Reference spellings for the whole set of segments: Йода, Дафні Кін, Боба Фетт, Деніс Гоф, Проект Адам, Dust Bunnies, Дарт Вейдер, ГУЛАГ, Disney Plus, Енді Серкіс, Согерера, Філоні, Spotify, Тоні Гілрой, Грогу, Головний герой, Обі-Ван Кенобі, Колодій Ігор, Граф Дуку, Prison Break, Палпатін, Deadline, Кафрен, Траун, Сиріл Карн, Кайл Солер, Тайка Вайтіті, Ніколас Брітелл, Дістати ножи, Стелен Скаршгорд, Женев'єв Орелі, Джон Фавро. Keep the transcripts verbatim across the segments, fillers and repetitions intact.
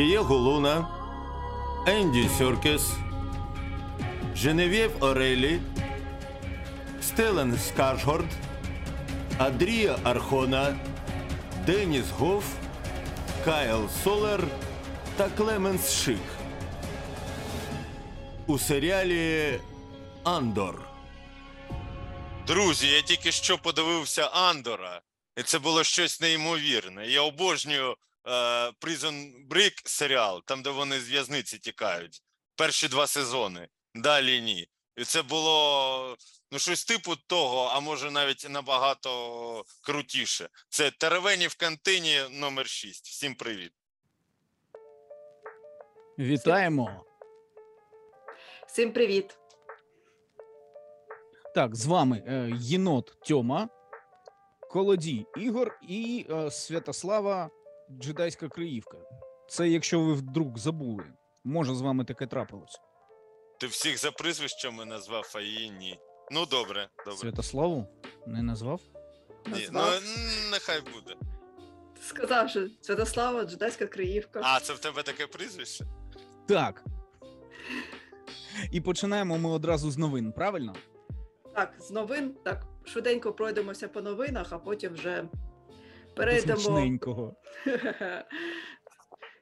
Дієго Луна, Енді Серкіс, Женев'єв Орелі, Стелен Скаршгорд, Адрія Архона, Деніс Гоф, Кайл Солер та Клеменс Шик. У серіалі «Андор». Друзі, я тільки що подивився «Андора», і це було щось неймовірне. Я обожнюю е, Prison Break серіал, там, де вони з в'язниці тікають. Перші два сезони, далі ні. І це було ну, щось типу того, а може навіть набагато крутіше. Це «Теревені в кантині» номер шість. Всім привіт. Вітаємо. Всім привіт. Так, з вами е, Єнот Тьома, Колодій Ігор і е, Святослава Джедайська Криївка. Це якщо ви вдруг забули. Може, з вами таке трапилось. Ти всіх за прізвищами назвав, а її ні. Ну, добре, добре. Святославу не назвав? Ні, назвав. Ну, нехай буде. Ти сказав, що Святослава Джедайська Криївка. А, це в тебе таке прізвище? Так. І починаємо ми одразу з новин, правильно? Так, з новин. Так, швиденько пройдемося по новинах, а потім вже перейдемо... До смачненького.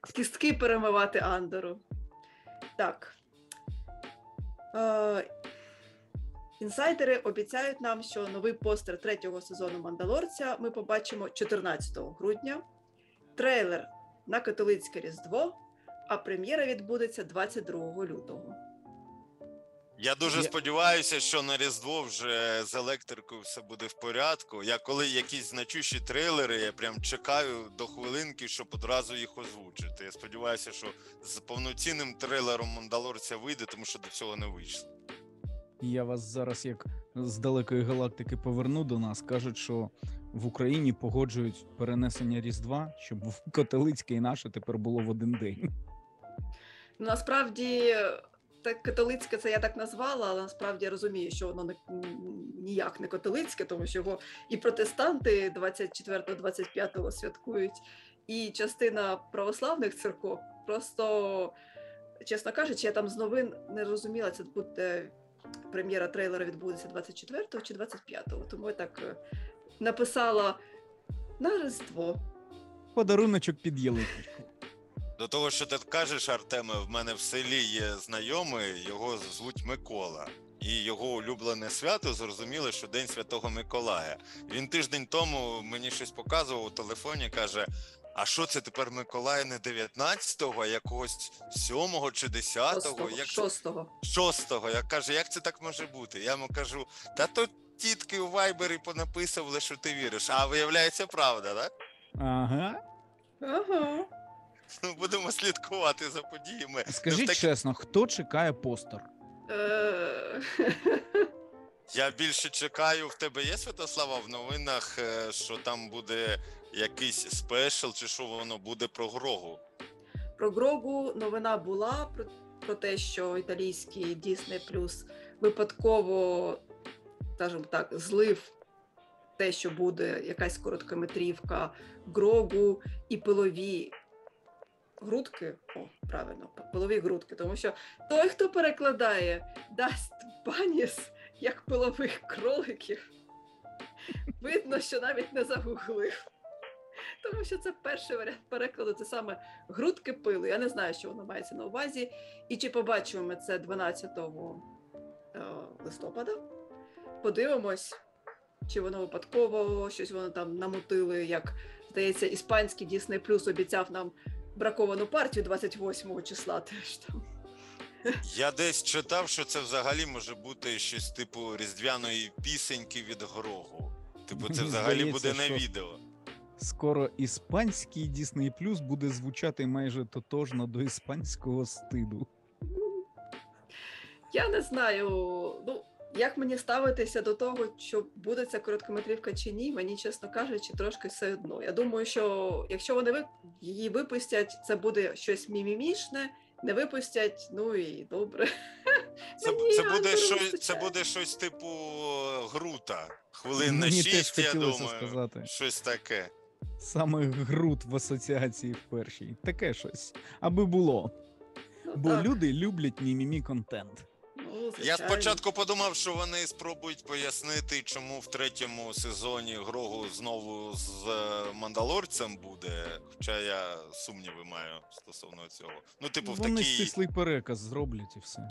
З кістки перемивати Андору. Так. Е, інсайдери обіцяють нам, що новий постер третього сезону «Мандалорця» ми побачимо чотирнадцятого грудня. Трейлер на католицьке Різдво, а прем'єра відбудеться двадцять другого лютого. Я дуже сподіваюся, що на Різдво вже з електрикою все буде в порядку. Я коли якісь значущі трейлери, я прям чекаю до хвилинки, щоб одразу їх озвучити. Я сподіваюся, що з повноцінним трейлером «Мандалорця» вийде, тому що до цього не вийшло. Я вас зараз, як з далекої галактики, поверну до нас. Кажуть, що в Україні погоджують перенесення Різдва, щоб католицьке і наше тепер було в один день. Ну, насправді... Так, католицьке це я так назвала, але насправді я розумію, що воно не, ніяк не католицьке, тому що його і протестанти двадцять четвертого - двадцять п'ятого святкують, і частина православних церков. Просто, чесно кажучи, я там з новин не розуміла, це буде прем'єра трейлера відбудеться двадцять четвертого чи двадцять п'ятого, тому я так написала на Різдво. Подаруночок під ялиночку. До того, що ти кажеш, Артеме, в мене в селі є знайомий, його звуть Микола. І його улюблене свято, зрозуміло, що День Святого Миколая. Він тиждень тому мені щось показував у телефоні, каже, а що це тепер Миколай не дев'ятнадцятого, а якогось сьомого чи десятого? шостого. шостого. Я кажу, як це так може бути? Я йому кажу, та то тітки у Вайбері понаписували, що ти віриш. А виявляється, правда, так? Ага. Ага. Будемо слідкувати за подіями. Скажіть так... чесно, хто чекає постер? Я більше чекаю. В тебе є, Святослава, в новинах, що там буде якийсь спешл, чи що воно буде про Грогу? Про Грогу новина була, про, про те, що італійський Disney Plus випадково, скажімо так, злив те, що буде якась короткометрівка Грогу і пилові грудки, о, правильно, пилові грудки, тому що той, хто перекладає Dust Bunnies як пилових кроликів, видно, що навіть не загуглив. Тому що це перший варіант перекладу, це саме грудки пилу. Я не знаю, що воно мається на увазі. І чи побачимо ми це дванадцятого листопада. Подивимось, чи воно випадково, щось воно там намутили, як, здається, іспанський Disney Plus обіцяв нам браковану партію двадцять восьмого числа теж там. Я десь читав, що це взагалі може бути щось типу різдвяної пісеньки від Грогу. Типу це взагалі здається, буде на відео. Скоро іспанський Disney Plus буде звучати майже тотожно до іспанського стиду. Я не знаю, ну, як мені ставитися до того, що буде ця короткометрівка чи ні, мені, чесно кажучи, трошки все одно. Я думаю, що якщо вони її випустять, це буде щось мімімішне, не випустять, ну і добре. Це, це, буде, щось, це буде щось типу Грута, хвилин на шість, я думаю, сказати. Щось таке. Саме Грут в асоціації в першій. Таке щось. Аби було. Ну, бо так. Люди люблять мімімі контент. Ну, я спочатку подумав, що вони спробують пояснити, чому в третьому сезоні Грогу знову з Мандалорцем буде. Хоча я сумніви маю стосовно цього. Ну, типу, вони в такій... стислий переказ зроблять і все.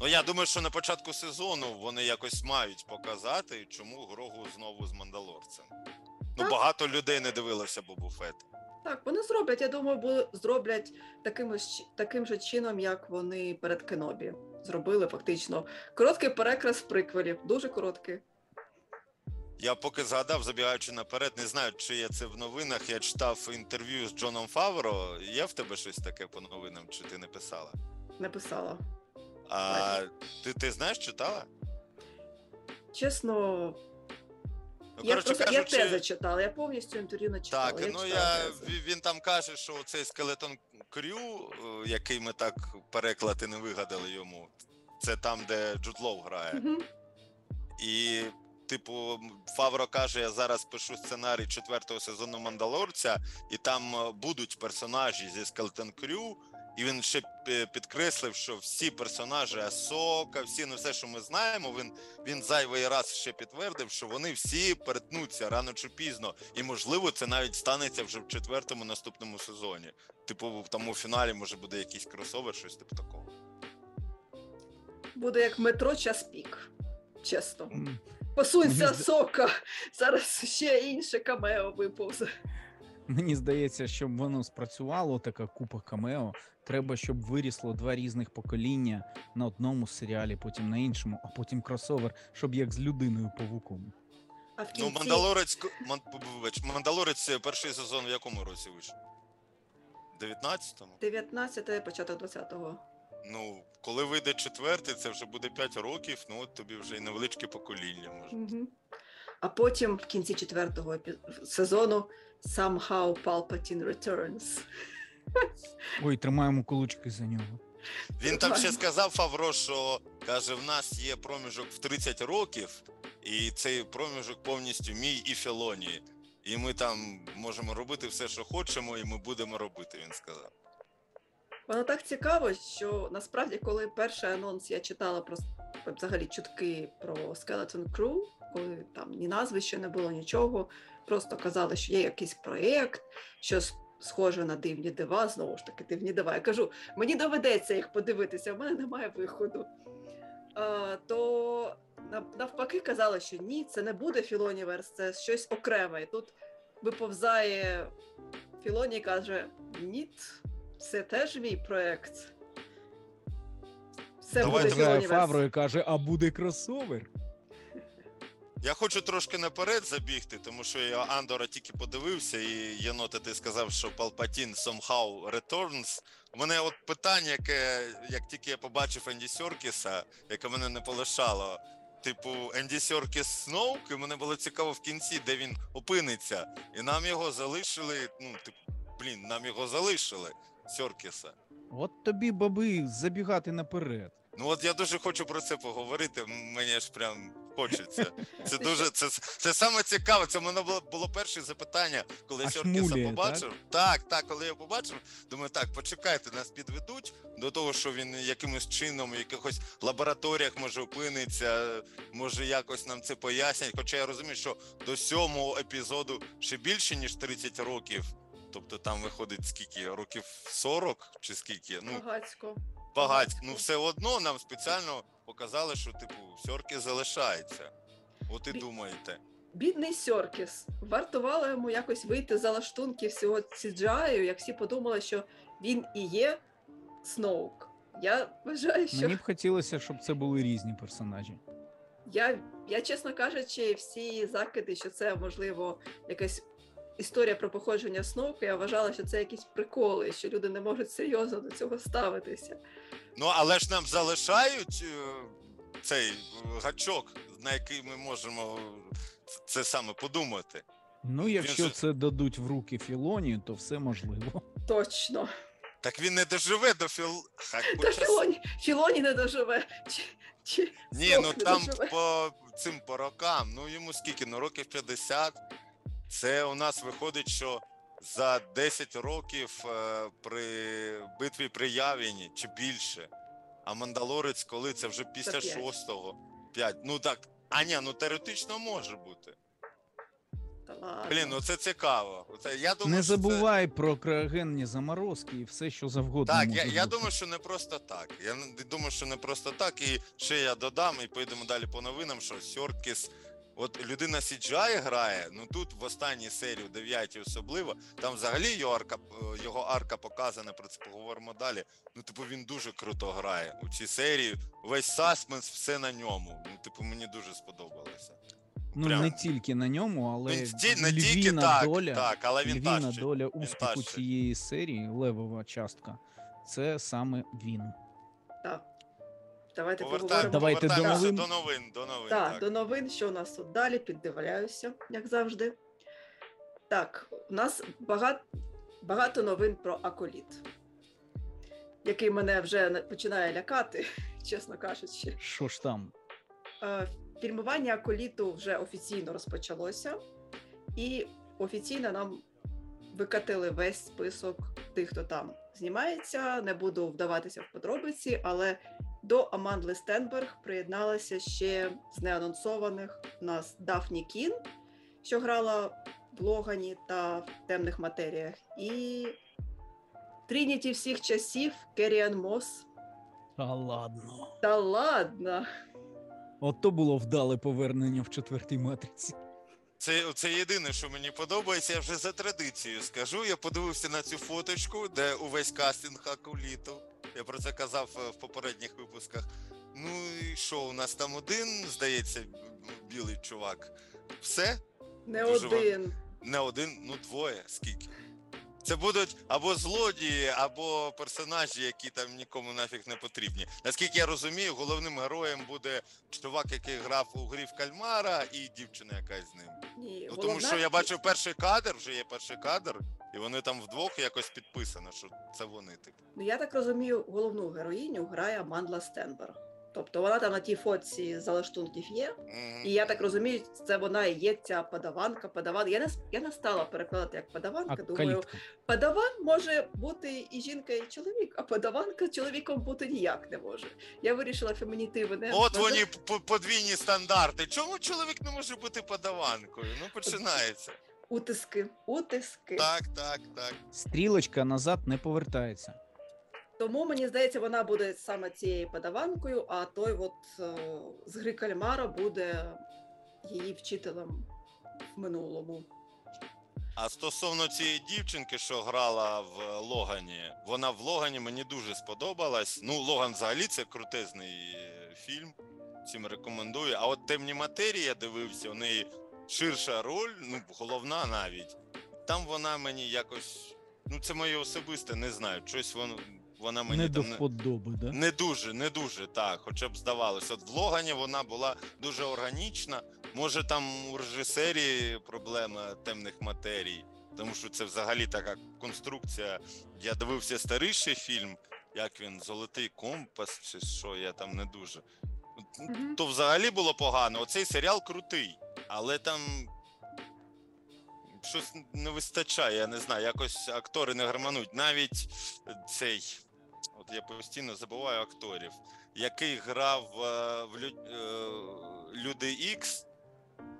Ну, я думаю, що на початку сезону вони якось мають показати, чому Грогу знову з Мандалорцем. Ну, так. Багато людей не дивилося Бобу Фетта. Так, вони зроблять, я думаю, бо зроблять таким, таким же чином, як вони перед Кенобі зробили фактично. Короткий переказ приквелів, дуже короткий. Я поки згадав, забігаючи наперед, не знаю, чи є це в новинах, я читав інтерв'ю з Джоном Фавро. Є в тебе щось таке по новинам, чи ти не писала? Не писала. А ти, ти знаєш, читала? Чесно... Ну, я коротше, просто, кажучи, я тези читала, я повністю інтерв'ю не читала. Так, я ну я, він там каже, що цей Skeleton Crew, який ми так переклад і не вигадали йому, це там, де Джуд Лоу грає. Mm-hmm. І, типу, Фавро каже, я зараз пишу сценарій четвертого сезону Мандалорця, і там будуть персонажі зі Skeleton Crew, і він ще підкреслив, що всі персонажі Асока, всі, ну все, що ми знаємо, він, він зайвий раз ще підтвердив, що вони всі перетнуться рано чи пізно. І, можливо, це навіть станеться вже в четвертому наступному сезоні. Типу, там у фіналі може буде якийсь кросовер, щось типу такого. Буде як метро час пік, чесно. Mm. Посунься, Асока! Зараз ще інше камео виповзе. Мені здається, щоб воно спрацювало, така купа камео, треба, щоб вирісло два різних покоління на одному серіалі, потім на іншому, а потім кросовер, щоб як з людиною-павуком. А в кінці... Ну, Мандалорець... Мандалорець перший сезон в якому році вийшов? дев'ятнадцятому? дев'ятнадцяте, початок двадцятого. Ну, коли вийде четвертий, це вже буде п'ять років, ну от тобі вже і невеличке покоління, може. Угу. А потім в кінці четвертого сезону somehow Palpatine returns. Ой, тримаємо кулачки за нього. Він там ще сказав, Фавро, що, каже, в нас є проміжок в тридцять років, і цей проміжок повністю мій і Філоні. І ми там можемо робити все, що хочемо, і ми будемо робити, він сказав. Воно так цікаво, що насправді, коли перший анонс я читала про взагалі чутки про Skeleton Crew, коли там ні назви ще не було, нічого, просто казали, що є якийсь проєкт, що схоже на «Дивні дива», знову ж таки «Дивні дива». Я кажу, мені доведеться їх подивитися, в мене немає виходу. А, то навпаки казали, що ні, це не буде Філоніверс, це щось окреме. І тут виповзає Філоні і каже, ні, це теж мій проєкт. Все Давай буде Філоніверс. Фавро і каже, а буде кросовер? Я хочу трошки наперед забігти, тому що я Андора тільки подивився, і Єнота, ти сказав, що Палпатін somehow returns. У мене от питання, яке, як тільки я побачив Енді Серкіса, яке мене не полишало, типу Енді Серкіс Сноук, і мене було цікаво в кінці, де він опиниться. І нам його залишили, ну, типу, блін, нам його залишили, Серкіса. От тобі, баби, забігати наперед. Ну от я дуже хочу про це поговорити, мені ж прям хочеться. Це дуже, це, це саме цікаве, це в мене було, було перше запитання, коли я Серкіса побачив. Так? так, так, коли я побачив, думаю, так, почекайте, нас підведуть до того, що він якимось чином, в якихось лабораторіях може опиниться, може якось нам це пояснять. Хоча я розумію, що до сьомого епізоду ще більше, ніж тридцять років. Тобто там виходить скільки, років сорок чи скільки? Ну, Багацько. Багацько. Ну все одно нам спеціально показали, що типу Серкіс залишається. От і Бід... думаєте. Бідний Серкіс. Вартувало йому якось вийти за лаштунки всього сі джі ай, як всі подумали, що він і є Сноук. Я вважаю, що... Мені б хотілося, щоб це були різні персонажі. Я, я чесно кажучи, всі закиди, що це, можливо, якась... історія про походження Сноука, я вважала, що це якісь приколи, що люди не можуть серйозно до цього ставитися. Ну, але ж нам залишають цей гачок, на який ми можемо це саме подумати. Ну, якщо він... це дадуть в руки Філоні, то все можливо. Точно. Так він не доживе до Філ... Хай, до час... Філоні. Філоні не доживе. Чи, чи... Ні, ну там доживе. По цим по рокам, ну йому скільки, ну років п'ятдесят. Це у нас виходить, що за десять років при битві при Явіні чи більше. А Мандалорець коли? Це вже після шостого. п'ять. Ну так, а ні, ну теоретично може бути. Блін, ну це цікаво. Оце, я думаю, не забувай це... про криогенні заморозки і все, що завгодно. Так, я, я думаю, що не просто так. Я думаю, що не просто так. І ще я додам, і поїдемо далі по новинам, що Серкіс, от людина сі джі ай грає, ну тут в останній серії, в дев'ятій особливо, там взагалі його арка, його арка показана, про це поговоримо далі. Ну, типу, він дуже круто грає у цій серії. Весь саспенс, все на ньому. Ну, типу, мені дуже сподобалося. Ну, прямо. Не тільки на ньому, але не тільки, так, доля, так, але він львівна доля успіху цієї серії, левова частка, це саме він. Так. Давайте поговоримо. Давайте до новин. До новин, до новин. Так, так, до новин, що у нас тут далі, піддивляюся, як завжди. Так, у нас багато, багато новин про Аколіт, який мене вже починає лякати, чесно кажучи. Що ж там? Фільмування Аколіту вже офіційно розпочалося, і офіційно нам викатили весь список тих, хто там знімається. Не буду вдаватися в подробиці, але до Амандли Стенберг приєдналася ще з неанонсованих у нас Дафні Кін, що грала в Логані та в Темних матеріях, і Трініті всіх часів Керріан Мос. Та ладно. Та ладно. От то було вдале повернення в четвертій матриці. Це, це єдине, що мені подобається, я вже за традицією скажу. Я подивився на цю фоточку, де увесь кастинг Аколіту. Я про це казав в попередніх випусках. Ну і що, у нас там один, здається, білий чувак. Все? Не дуже один. Вам... Не один, ну двоє. Скільки? Це будуть або злодії, або персонажі, які там нікому нафіг не потрібні. Наскільки я розумію, головним героєм буде чувак, який грав у грі в кальмара, і дівчина якась з ним. Ні, ну, головна... Тому що я бачив перший кадр, вже є перший кадр, і вони там вдвох якось підписано, що це вони, типу. Ну, я так розумію, головну героїню грає Амандла Стенберг. Тобто вона там на тій фотці залаштунків є, mm-hmm. і я так розумію, це вона і є ця подаванка, подаванка. Я не, я не стала перекладати як подаванка, а думаю, калітка. Подаван може бути і жінка, і чоловік, а подаванка чоловіком бути ніяк не може. Я вирішила фемінітиви не... От вони подвійні стандарти. Чому чоловік не може бути подаванкою? Ну, починається. Утиски, утиски. Так, так, так. Стрілочка назад не повертається. Тому, мені здається, вона буде саме цією подаванкою, а той от о, з гри кальмара буде її вчителем в минулому. А стосовно цієї дівчинки, що грала в Логані, вона в Логані мені дуже сподобалась. Ну, Логан взагалі це крутезний фільм, всім рекомендую. А от Темні матерії я дивився, у неї ширша роль, ну, головна навіть. Там вона мені якось, ну це моє особисте, не знаю, щось воно... Вона мені не там, до вподоби, да? Не дуже, не дуже, так, хоча б здавалося. От в Логані вона була дуже органічна. Може там у режисері проблема Темних матерій, тому що це взагалі така конструкція. Я дивився старіший фільм, як він, «Золотий компас» чи що, я там не дуже. Mm-hmm. То взагалі було погано. Оцей серіал крутий, але там... щось не вистачає, я не знаю, якось актори не гармонують. Навіть цей... От я постійно забуваю акторів, який грав е, в Лю... е, Люди Ікс,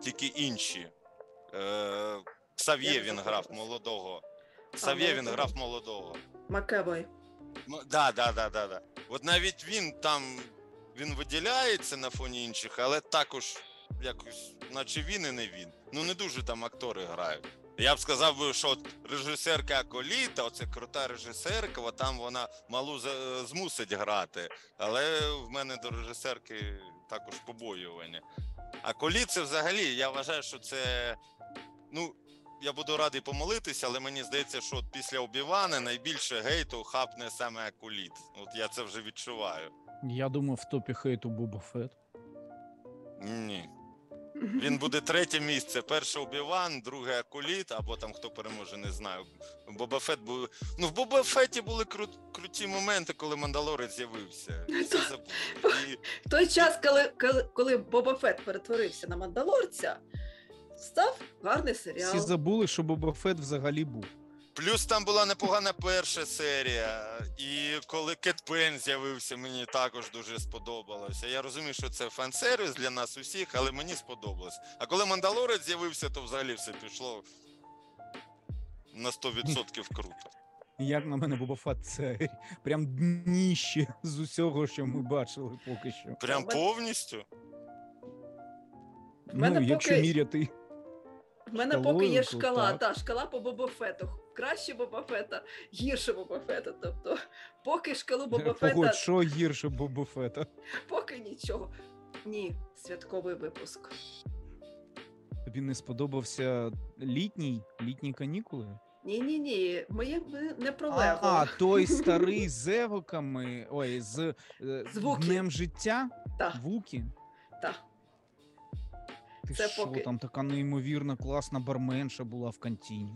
тільки інші. Е, Ксав'є він грав молодого. Ксав'є він грав молодого. Макевой. Да, да, да, да, да. От навіть він там, він виділяється на фоні інших, але також якось, наче він і не він. Ну не дуже там актори грають. Я б сказав би, що от режисерка Аколіта, оце крута режисерка, от там вона малу змусить грати. Але в мене до режисерки також побоювання. Аколіт це взагалі, я вважаю, що це, ну, я буду радий помолитися, але мені здається, що от після Обі-Вана найбільше гейту хапне саме Аколіт. От я це вже відчуваю. Я думаю, в топі хейту Боба Фетт. Ні. Він буде третє місце. Перше Обі-Ван, друге Аколіт, або там хто переможе, не знаю. Боба Фетт був... Ну, в Боба Фетті були кру... круті моменти, коли Мандалорець з'явився. В той час, коли, коли Боба Фетт перетворився на Мандалорця, став гарний серіал. Всі забули, що Боба Фетт взагалі був. Плюс там була непогана перша серія, і коли Кет Бен з'явився, мені також дуже сподобалося. Я розумію, що це фан-сервіс для нас усіх, але мені сподобалось. А коли Мандалорець з'явився, то взагалі все пішло на сто відсотків круто. Як на мене, Боба Фетт, це прям дніще з усього, що ми бачили поки що. Прям повністю? Ну, мене якщо поки... міряти... В мене шкалою, поки є шкала, так. Та, шкала по Боба Фетту. Краще Боба Фетта, гірше Боба Фетта. Тобто, поки шкалу Боба Фетта... Погодь, що гірше Боба Фетта? Поки нічого. Ні, святковий випуск. Тобі не сподобався літній, літні канікули? Ні-ні-ні, ми не про Лего. А, той старий з евоками, ой, з Днем життя? Так. Вуки? Так. Ти це що, поки... там така неймовірна класна барменша була в кантіні.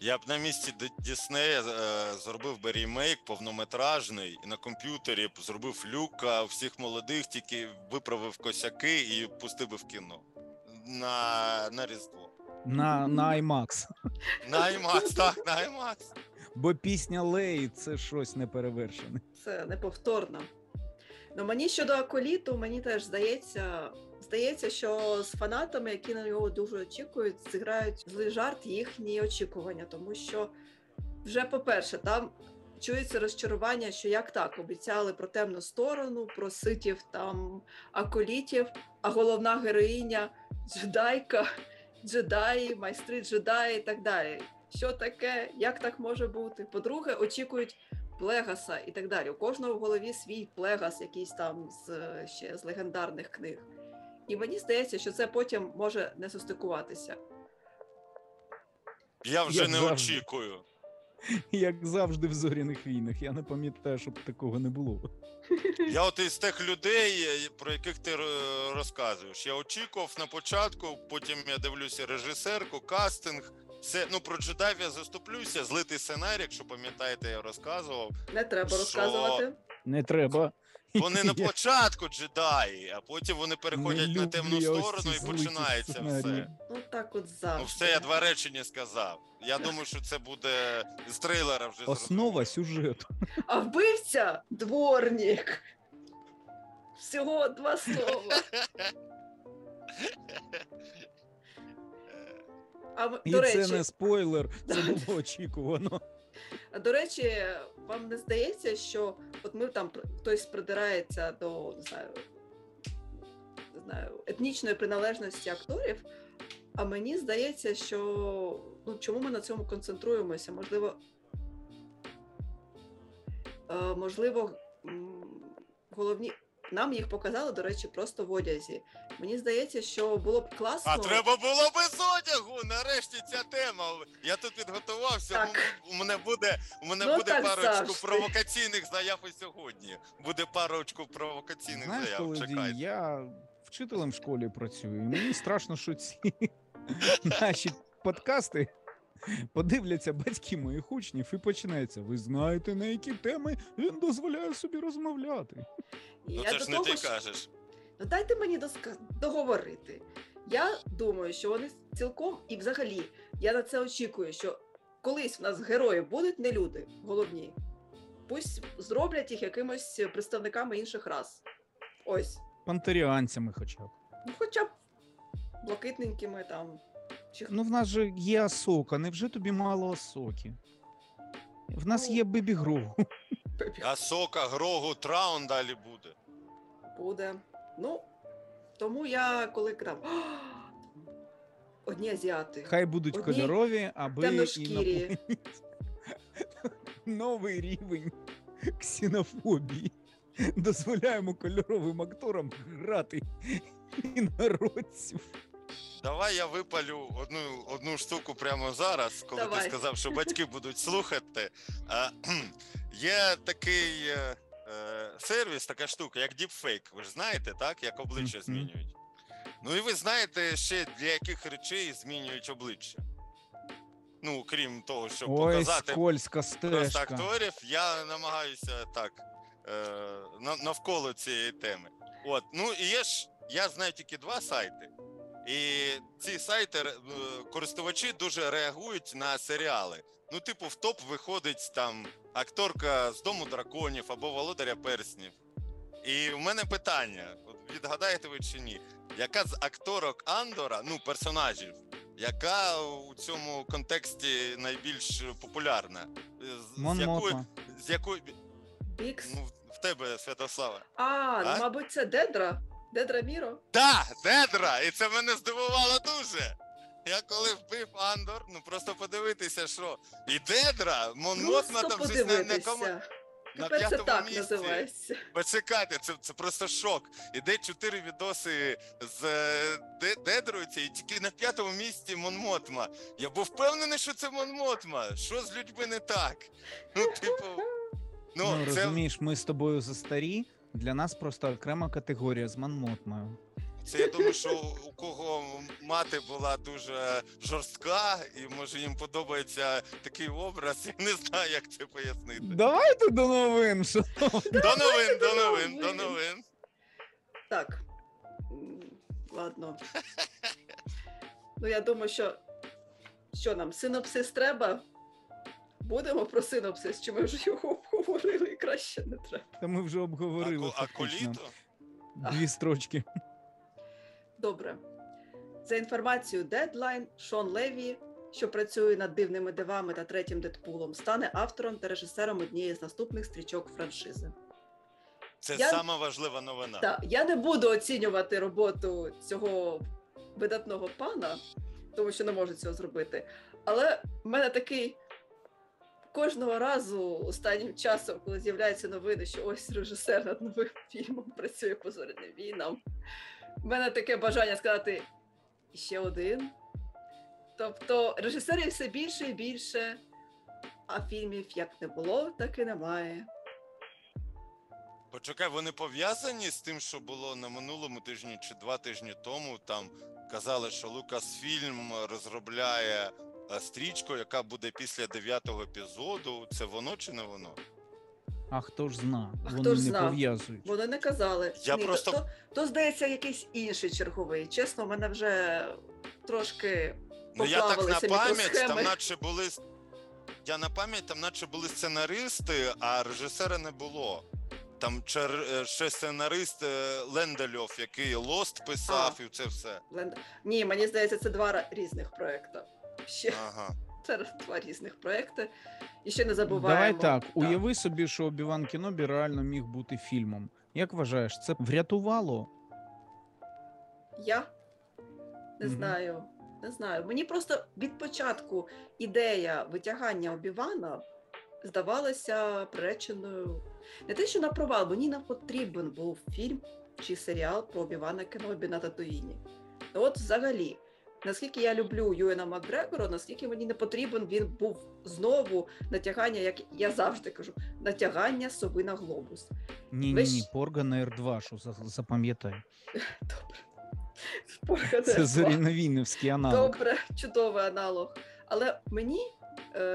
Я б на місці Діснея е, зробив би рімейк повнометражний, і на комп'ютері зробив Люка, всіх молодих, тільки виправив косяки і пустив би в кіно. На, на Різдво. На, на IMAX. На IMAX, так, на IMAX. Бо пісня Леї – це щось неперевершене. Це неповторно. Ну, мені щодо Аколіту, мені теж здається, здається, що з фанатами, які на нього дуже очікують, зіграють злий жарт їхні очікування. Тому що вже, по-перше, там чується розчарування, що як так, обіцяли про темну сторону, про ситів, там, аколітів, а головна героїня – джедайка, джедаї, майстри джедаї і так далі. Що таке? Як так може бути? По-друге, очікують Плегаса і так далі. У кожного в голові свій Плегас, якийсь там з, ще з легендарних книг. І мені здається, що це потім може не состикуватися. Я вже Як не завжди. очікую. Як завжди в «Зоряних війнах». Я не пам'ятаю, щоб такого не було. Я от із тих людей, про яких ти розказуєш. Я очікував на початку, потім я дивлюся режисерку, кастинг. Все, ну, про джедаїв я заступлюся, злитий сценарій, якщо пам'ятаєте, я розказував. Не треба що... розказувати. Не треба. Вони на початку джедаї, а потім вони переходять на темну сторону і починається сценарії. Все. Ну, так от завжди. Ну, все, я два речення сказав. Я думаю, що це буде з трейлера вже. Основа сюжету. А вбивця – дворник. Всього два слова. А, і до речі, це не спойлер, це було очікувано. До речі, вам не здається, що от ми там хтось придирається до, не знаю, не знаю, етнічної приналежності акторів, а мені здається, що ну, чому ми на цьому концентруємося? Можливо, е, можливо, головні. Нам їх показали, до речі, просто в одязі. Мені здається, що було б класно... А треба було б з одягу! Нарешті ця тема! Я тут підготувався, так. У мене буде, у мене ну, буде парочку провокаційних заяв і сьогодні. Буде парочку провокаційних Знаєш, заяв, коли чекайте. Я вчителем в школі працюю, і мені страшно, що ці наші подкасти подивляться батьки моїх учнів і почнеться. Ви знаєте, на які теми він дозволяє собі розмовляти. Ну, це ж не ти кажеш. Ну, дайте мені досказ... договорити. Я думаю, що вони цілком, і взагалі, я на це очікую, що колись в нас герої будуть не люди, головні. Пусть зроблять їх якимось представниками інших рас. Ось. Пантеріанцями хоча б. Ну, хоча б блакитненькими там. Чи... Ну, в нас же є Асока, невже тобі мало Асоки? В нас ну... є Бебі Грогу. Асока, Грогу, Траун далі буде. Буде. Ну, тому я коли крав... Одні азіати. Хай будуть Одні... кольорові, аби... темношкірі. І Новий рівень ксенофобії. Дозволяємо кольоровим акторам грати інородців. Давай я випалю одну, одну штуку прямо зараз, коли Давай. ти сказав, що батьки будуть слухати. А, є такий е, сервіс, така штука, як діпфейк. Ви ж знаєте, так? Як обличчя змінюють. Ну і ви знаєте ще, для яких речей змінюють обличчя. Ну, крім того, щоб Ой, показати просто акторів, я намагаюся так, е, навколо цієї теми. От, ну і є ж, я знаю тільки два сайти. І ці сайти, користувачі дуже реагують на серіали. Ну, типу, в топ виходить там акторка з Дому драконів або Володаря перснів. І в мене питання, відгадаєте ви чи ні, яка з акторок Андора, ну, персонажів, яка у цьому контексті найбільш популярна? З, Мон Мотма. З якої... Бікс. Ну, в тебе, Святослава. А, а? Ну, мабуть, це Дедра. Дедра Міро. Так, Дедра! І це мене здивувало дуже. Я коли вбив Андор, ну просто подивитися, що. І Дедра, Мон Мотма там щось не, не кому... на п'ятому місці. Називається. Почекайте, це, це просто шок. Іде чотири відоси з Дедрою, і тільки на п'ятому місці Мон Мотма. Я був впевнений, що це Мон Мотма. Що з людьми не так? Ну, типу... Ну, ну це... розумієш, ми з тобою застарі, для нас просто окрема категорія з Мон Мотмою. Це, я думаю, що у кого мати була дуже жорстка, і, може, їм подобається такий образ, я не знаю, як це пояснити. Давайте до новин, що... До новин, до новин, до новин. Так, ладно. Ну, я думаю, що... Що нам, синопсис треба? Будемо про синопсис, чи ми вже його обговорили, і краще не треба? Та ми вже обговорили. А Аколіто? Дві строчки. Добре. За інформацією Deadline, Шон Леві, що працює над «Дивними дивами» та «Третім Дедпулом», стане автором та режисером однієї з наступних стрічок франшизи. Це я... сама важлива новина. Так, я не буду оцінювати роботу цього видатного пана, тому що не можу цього зробити. Але в мене такий... Кожного разу останнім часом, коли з'являються новини, що ось режисер над новим фільмом працює по зоряним війнам, в мене таке бажання сказати «ще один». Тобто режисерів все більше і більше, а фільмів як не було, так і немає. Почекай, вони пов'язані з тим, що було на минулому тижні чи два тижні тому? Там казали, що Лукасфільм розробляє стрічку, яка буде після дев'ятого епізоду. Це воно чи не воно? А хто ж зна? А вони хто ж не зна? Пов'язують. Вони не казали. Я Ні, просто... то, то, то, здається, якийсь інший черговий. Чесно, в мене вже трошки поплавилися мікросхеми. Ну, я так на пам'ять, там наче були... Я на пам'ять, там наче були сценаристи, а режисера не було. Там чер... ще сценарист Лендельов, який «Лост» писав, а, і це все. Ленд... Ні, мені здається, це два різних проєкти. Ще ага. Це два різних проекти. І ще не забуваємо. Давай так, так. Уяви собі, що Обі-Ван Кенобі реально міг бути фільмом. Як вважаєш, це врятувало? Я? Не угу. знаю. Не знаю. Мені просто від початку ідея витягання Обі-Вана здавалася приреченою. Не те, що на провал, мені не потрібен був фільм чи серіал про Обі-Вана Кенобі на Татуїні. От взагалі. Наскільки я люблю Юена Макгрегора, наскільки мені не потрібен він був знову натягання, як я завжди кажу, натягання сови на глобус. Ні-ні-ні, Порган ер два, що запам'ятай. Добре. Це зоряновійнівський аналог. Добре, чудовий аналог. Але мені,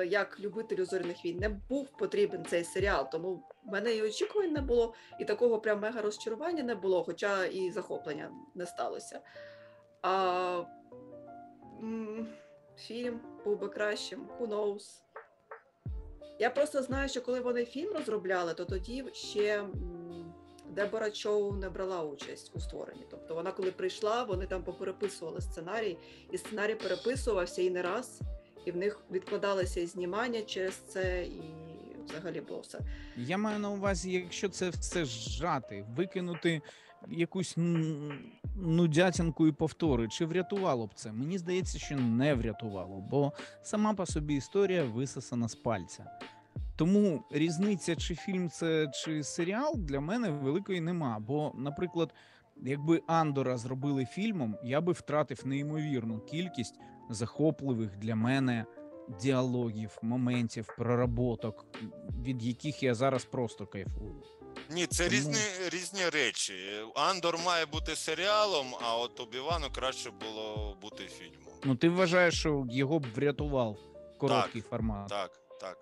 як любителю зоряних війн, не був потрібен цей серіал, тому в мене і очікувань не було, і такого прям мега розчарування не було, хоча і захоплення не сталося. А... Фільм був би кращим, who knows. Я просто знаю, що коли вони фільм розробляли, то тоді ще Дебора Чоу не брала участь у створенні. Тобто вона коли прийшла, вони там попереписували сценарій, і сценарій переписувався і не раз, і в них відкладалися і знімання через це, і взагалі було все. Я маю на увазі, якщо це все зжати, викинути якусь нудятинку і повтори. Чи врятувало б це? Мені здається, що не врятувало, бо сама по собі історія висосана з пальця. Тому різниця, чи фільм це, чи серіал, для мене великої нема. Бо, наприклад, якби Андора зробили фільмом, я би втратив неймовірну кількість захопливих для мене діалогів, моментів, проработок, від яких я зараз просто кайфую. Ні, це різні, різні речі. Андор має бути серіалом, а от Обі-Вану краще було бути фільмом. Ну ти вважаєш, що його б врятував короткий так, формат? Так, так.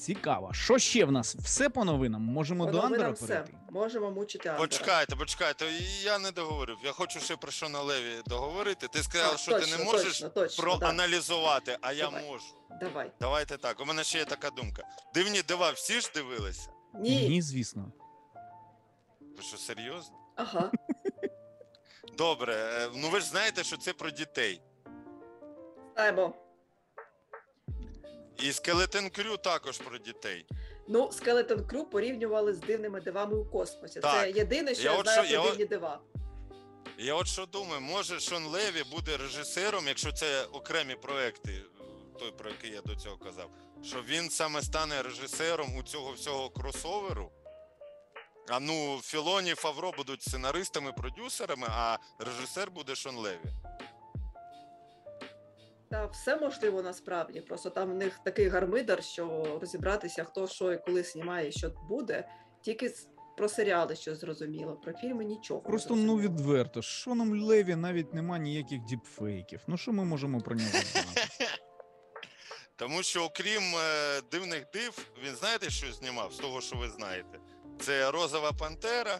Цікаво. Що ще в нас? Все по новинам? Можемо по до Андора перейти? Можемо мучити Андора. Почекайте, почекайте. Я не договорив. Я хочу ще про Шона Леві договорити. Ти сказав, а, що точно, ти не можеш точно, точно, проаналізувати, да. а я Давай. можу. Давай. Давайте так. У мене ще є така думка. Дивні дива всі ж дивилися? Ні. Ні, звісно. Ви що, серйозно? Ага. Добре. Ну ви ж знаєте, що це про дітей. Знаємо. І Skeleton Crew також про дітей. Ну, Skeleton Crew порівнювали з дивними дивами у космосі. Так. Це єдине, що я, я знаю що, про я дивні о... дива. Я от що думаю, може Шон Леві буде режисером, якщо це окремі проекти, той, про який я до цього казав, що він саме стане режисером у цього всього кросоверу? А ну, Філоні і Фавро будуть сценаристами, продюсерами, а режисер буде Шон Леві. Та все можливо насправді, просто там в них такий гармидар, що розібратися, хто що і коли знімає, і що буде, тільки про серіали щось зрозуміло, про фільми нічого. Просто ну відверто, з Шоном Леві навіть нема ніяких діпфейків, ну що ми можемо про нього знати? Тому що окрім дивних див, він знаєте, що знімав, з того, що ви знаєте? Це Розова Пантера,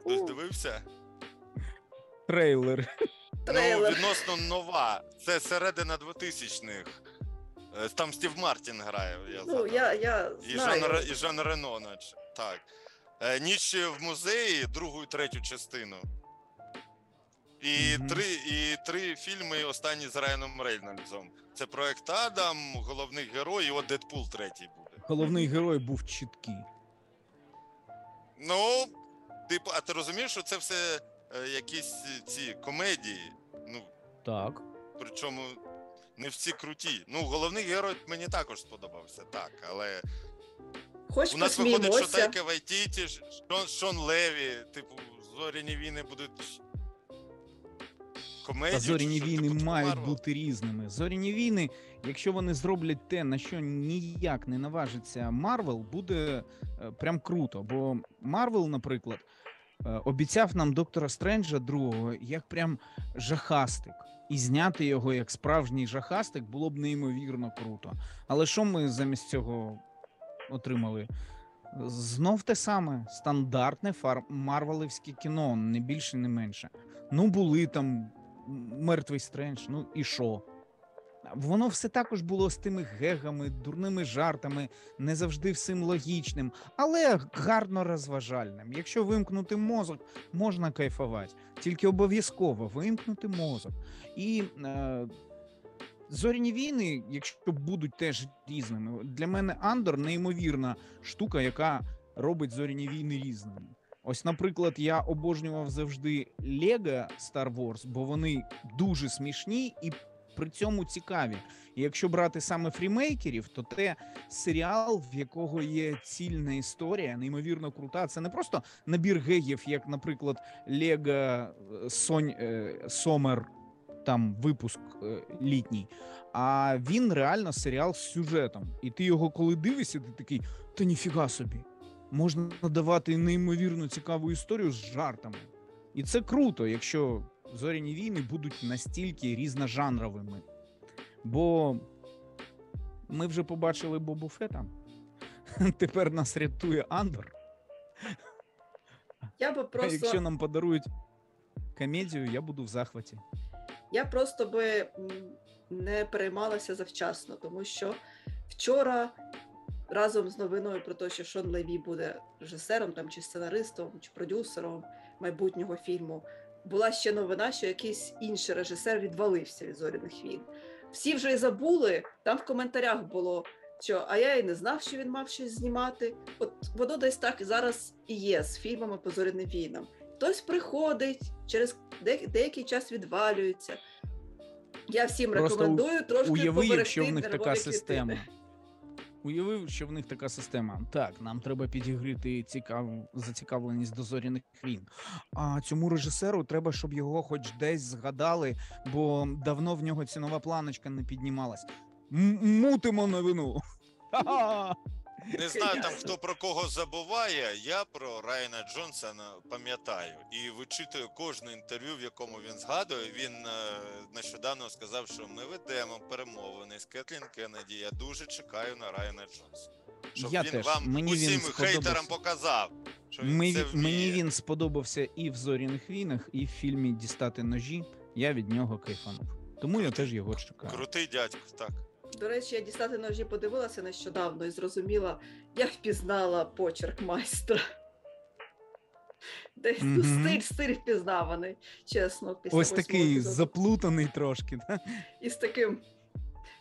хтось дивився? Трейлер. Ну, відносно нова. Це середина двотисячних. Там Стів Мартін грає. Я ну, я, я і, Жан, і Жан Рено, наче. Так. Ніч в музеї, другу і третю частину. І, mm-hmm. три, і три фільми останні з Райаном Рейнольдсом. Це проект Адам, Головний герой, і от Дедпул третій буде. Головний герой був чіткий. Ну, ти, а ти розумієш, що це все... якісь ці комедії, ну, так. Причому не всі круті. Ну, Головний герой мені також сподобався, так, але Хоч у нас виходить, що Тайка Вайтіті, Шон, Шон Леві, типу, Зоряні війни будуть комедії. Та Зоряні війни типу, мають Марвел? Бути різними. Зоряні війни, якщо вони зроблять те, на що ніяк не наважиться Марвел, буде прям круто, бо Марвел, наприклад, обіцяв нам Доктора Стренджа другого як прям жахастик. І зняти його як справжній жахастик було б неймовірно круто. Але що ми замість цього отримали? Знов те саме стандартне фар- марвелівське кіно, не більше, не менше. Ну були там Мертвий Стрендж, ну і що? Воно все також було з тими гегами, дурними жартами, не завжди всім логічним, але гарно розважальним. Якщо вимкнути мозок, можна кайфувати. Тільки обов'язково вимкнути мозок. І е, Зоряні війни, якщо будуть теж різними, для мене Андор неймовірна штука, яка робить Зоряні війни різними. Ось, наприклад, я обожнював завжди Лего Star Wars, бо вони дуже смішні і при цьому цікаві. І якщо брати саме фрімейкерів, то це серіал, в якого є цільна історія, неймовірно крута. Це не просто набір гегів, як, наприклад, Лего Сонь Сомер, там випуск літній. А він реально серіал з сюжетом. І ти його коли дивишся, ти такий, та ніфіга собі. Можна надавати неймовірно цікаву історію з жартами. І це круто, якщо Зоряні війни будуть настільки різножанровими. Бо ми вже побачили Бобу Фетта. Тепер нас рятує Андор. Я би просто... А якщо нам подарують комедію, я буду в захваті. Я просто би не переймалася завчасно, тому що вчора разом з новиною про те, що Шон Леві буде режисером там, чи сценаристом, чи продюсером майбутнього фільму, була ще новина, що якийсь інший режисер відвалився від «Зоряних війн». Всі вже й забули, там в коментарях було, що «а я і не знав, що він мав щось знімати». От воно десь так і зараз і є з фільмами по «Зоряним війнам». Хтось приходить, через де- деякий час відвалюється. Я всім просто рекомендую трошки уявив, поберегти нервові клітини. Уявив, що в них така система. Так, нам треба підігріти цікаву зацікавленість до «Зоряних війн». А цьому режисеру треба, щоб його хоч десь згадали, бо давно в нього цінова планочка не піднімалась. М- мутимо новину. Не знаю там, хто про кого забуває, я про Райана Джонсона пам'ятаю. І вичитую кожне інтерв'ю, в якому він згадує. Він нещодавно сказав, що ми ведемо перемовини з Кетлін Кеннеді. Я дуже чекаю на Райана Джонсона. Щоб я він теж. Вам мені усім він хейтерам показав, що він Ми, це вміє. Мені він сподобався і в «Зоряних війнах», і в фільмі «Дістати ножі». Я від нього кайфанув. Тому я теж його чекаю. Крутий дядько, так. До речі, я «Дістати ножі» подивилася нещодавно і зрозуміла, я впізнала почерк майстра. Десь mm-hmm. стиль, стиль впізнаваний, чесно. Після ось такий епізоду. Заплутаний трошки. Да? І з таким